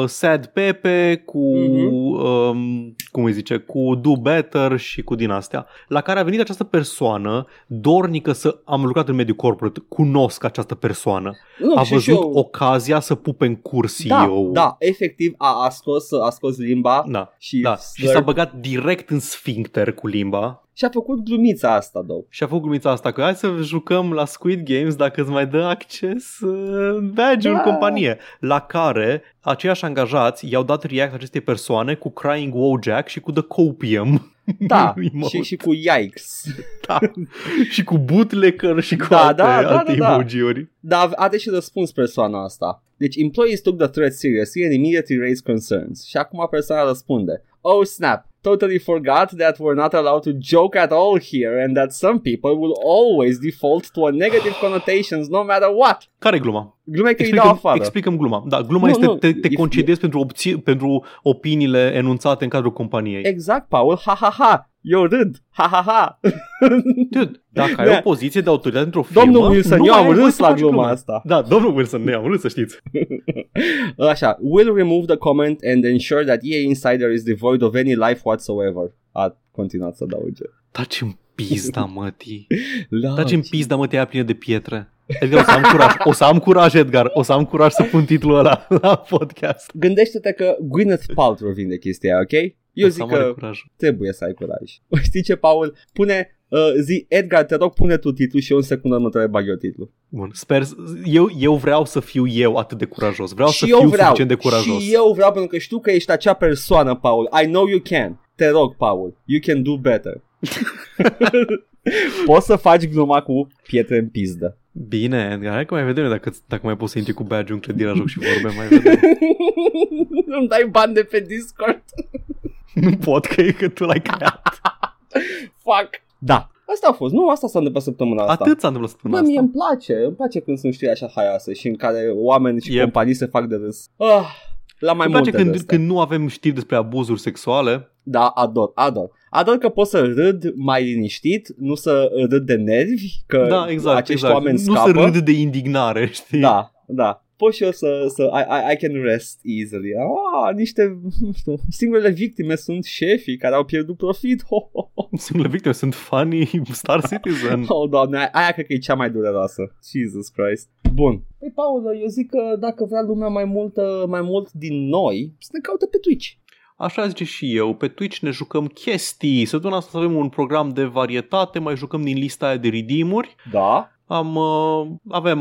Sad Pepe, cu cum îi zice, cu Do Better și cu din astea. La care a venit această persoană dornică să am lucrat în mediul corporate, cunosc această persoană. Nu, a văzut eu... ocazia să pupe în curs CEO. Da, efectiv a scos limba și s-a băgat direct în sfincter cu limba. Și a făcut glumița asta, că hai să jucăm la Squid Games dacă îți mai dă acces badge-ul în companie. La care aceiași angajați i-au dat react acestei persoane cu Crying Wojak și cu The Copium. Da, și cu Yikes. Da. Și cu bootlegger și cu alte emoji-uri. Dar are și răspuns persoana asta. Deci, employees took the threat seriously and immediately raised concerns. Și acum persoana răspunde. Oh snap, totally forgot that we're not allowed to joke at all here and that some people will always default to a negative connotations no matter what. Care-i gluma? Gluma e că îi dau afară. Explicăm gluma. Da, gluma este te concediezi pentru opiniile enunțate în cadrul companiei. Exact, Paul. Ha, ha, ha. Eu râd. Ha, ha, ha. Dude, dacă ai o poziție de autoritate într-o firmă... Domnul Wilson, eu am râs la gluma asta. Da, domnul Wilson, noi am râs, să știți. Așa. Will remove the comment and ensure that EA Insider is devoid of any life whatsoever. A continuat să adauge. Taci în pizda, mătii. Taci în pizda, mătii, aia plină de pietre. Adică o să am curaj, Edgar, o să am curaj să pun titlul ăla la podcast. Gândește-te că Gwyneth Paltrow vinde chestia, ok? Eu zic că trebuie să ai curaj. Știi ce, Paul? Pune... zi, Edgar, te rog, pune tu titlul și eu în secundă următoare bag eu titlul. Bun, sper, eu vreau să fiu eu atât de curajos. Vreau și să fiu suficient de curajos. Și eu vreau, pentru că știu că ești acea persoană, Paul. I know you can. Te rog, Paul, you can do better. Poți să faci gluma cu pietre în pizdă. Bine, Edgar, hai că mai vedem dacă mai poți să intri cu badge-ul în clădirea joc și vorbe, mai vedem. Îmi dai bani de pe Discord? Nu pot, că e că tu l-ai creat. Fuck. Da. Asta a fost. Nu, asta s-a întâmplat săptămâna asta. Atât s-a întâmplat săptămâna asta. Mie îmi place când sunt știri așa haioase și în care oameni și companii se fac de râs. La mai multe de astea. Când nu avem știri despre abuzuri sexuale. Da, ador. Ador că pot să râd mai liniștit, nu să râd de nervi, că da, exact, acești oameni scapă. Nu să râd de indignare, știi? Da. Poți și eu să I can rest easily. Niște, nu știu, singurele victime sunt șefii care au pierdut profit. Singurele victime sunt fanii Star Citizen. Doamne, aia cred că e cea mai dureroasă. Jesus Christ. Bun. Păi, Paul, eu zic că dacă vrea lumea mai mult din noi, să ne caute pe Twitch. Așa zice și eu, pe Twitch ne jucăm chestii. Săptămâna asta avem un program de varietate, mai jucăm din lista aia de redeem-uri. Da.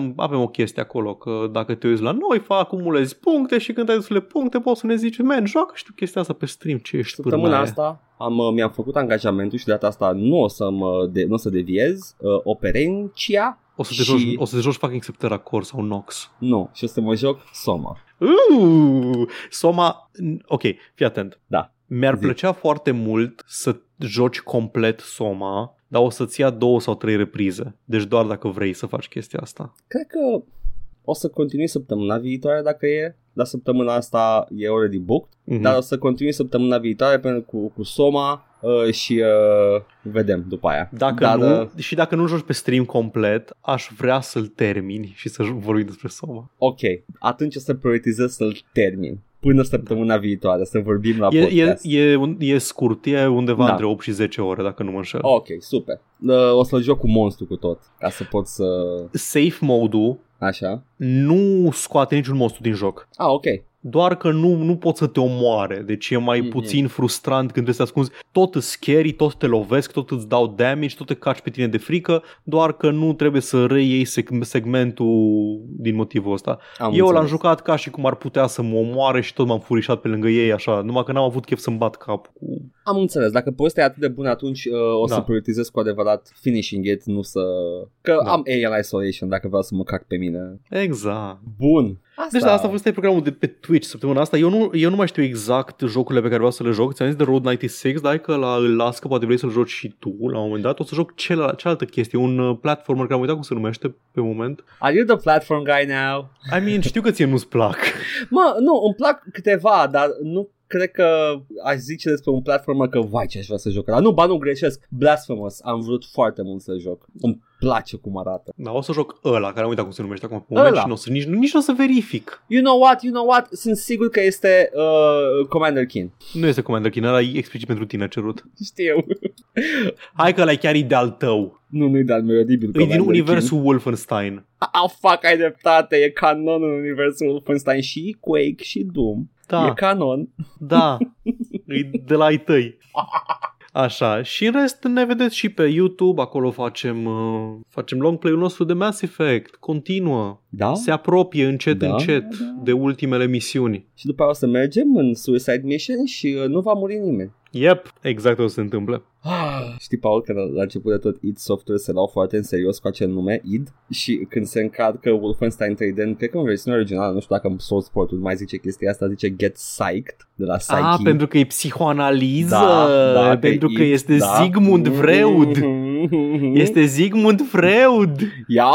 Avem o chestie acolo că dacă te uiți la noi, acumulezi puncte și când ai destule puncte poți să ne zici: "Man, joacă și tu chestia asta pe stream, ce ești până la asta." Mi-am făcut angajamentul și de data asta nu o să deviez, Operencia. O să te joci fucking Septera Core sau Nox. Nu, și o să mă joc Soma. Soma, ok, fii atent. Da. Mi-ar plăcea foarte mult să joci complet Soma, dar o să-ți ia 2 sau 3 reprize. Deci doar dacă vrei să faci chestia asta. Cred că o să continui săptămâna viitoare dacă e. Dar săptămâna asta e already booked. Mm-hmm. Dar o să continui săptămâna viitoare pentru cu Soma și vedem după aia. Și dacă nu joci pe stream complet, aș vrea să-l termin și să vorbim despre Soma. Ok, atunci o să prioritizez să-l termin. Până săptămâna viitoare, să vorbim la podcast. E scurt, e undeva între 8 și 10 ore, dacă nu mă înșel. Ok, super. O să-l joc cu monstru cu tot, ca să pot să... Safe mode-ul așa nu scoate niciun monstru din joc. Ok. Doar că nu poți să te omoare, deci e mai puțin frustrant când trebuie să te ascunzi. Tot îți scary, tot te lovesc, tot îți dau damage, tot te caci pe tine de frică, doar că nu trebuie să reiei segmentul din motivul ăsta. Eu l-am jucat ca și cum ar putea să mă omoare și tot m-am furișat pe lângă ei așa, numai că n-am avut chef să-mi bat cap. Am înțeles, dacă povestea e atât de bună, atunci o să prioritizez cu adevărat finishing it, nu să... Că am Alien Isolation dacă vreau să mă cac pe mine. Exact. Bun. Deci asta a fost programul de pe Twitch săptămâna asta. Eu nu mai știu exact jocurile pe care vreau să le joc. Ți-am zis de Road 96, dar hai că îl las că poate vrei să-l joci și tu la un moment dat. O să joc cealaltă chestie, un platformer care am uitat cum se numește pe moment. Are you the platform guy now? I mean, știu că ție nu-ți plac. Nu, îmi plac câteva, dar nu cred că aș zice despre un platformer că vai ce aș vrea să joc. Dar nu greșesc. Blasphemous, am vrut foarte mult să joc. Îmi place cum arată. Da, o să joc ăla, care am uitat cum se numește acum pe moment și nici n-o să verific. You know what? Sunt sigur că este Commander Keen. Nu este Commander Keen, ăla e explicit pentru tine cerut. Știu. Hai că ăla chiar e de-al tău. Nu e de-al meu, e din universul Wolfenstein. Fuck, ai dreptate, e canon în universul Wolfenstein și Quake și Doom. Da. E canon. Da, de la ai tăi. Așa, și în rest ne vedeți și pe YouTube, acolo facem long play-ul nostru de Mass Effect, continuă, se apropie încet de ultimele misiuni. Și după aia o să mergem în Suicide Mission și nu va muri nimeni. Yep, exact o să se întâmple. Știi, Paul, că la început de tot id Software se luau foarte în serios cu acel nume, id, și când se încarcă Wolfenstein 3D, cred că în versiunea originală, nu știu dacă în Soulsport-ul mai zice chestia asta, zice Get Psyched, de la Psyche. Pentru că e psihoanaliză, pentru că este Sigmund Freud. Este Sigmund Freud. Ia!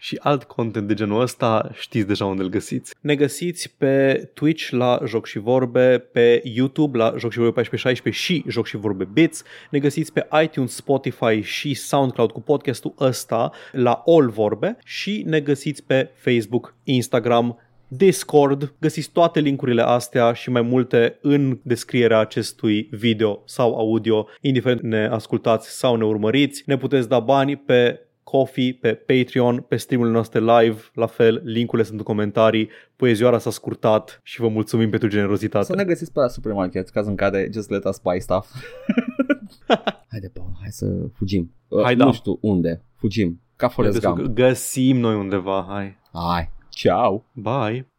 Și alt content de genul ăsta știți deja unde îl găsiți. Ne găsiți pe Twitch la Joc și Vorbe, pe YouTube la Joc și Vorbe 1416 și Joc și Vorbe Bits. Ne găsiți pe iTunes, Spotify și SoundCloud cu podcastul ăsta la All Vorbe și ne găsiți pe Facebook, Instagram, Discord. Găsiți toate linkurile astea și mai multe în descrierea acestui video sau audio, indiferent ne ascultați sau ne urmăriți. Ne puteți da bani pe Ko-fi, pe Patreon, pe streamurile noastre live, la fel, linkurile sunt în comentarii. Poezioara s-a scurtat și vă mulțumim pentru generozitate. Să ne găsiți pe la supermarket, caz în care just let us buy stuff. Haide, Paul, hai să fugim. Nu știu unde, fugim, ca Forrest Gump. Găsim noi undeva, hai. Hai, ciao. Bye.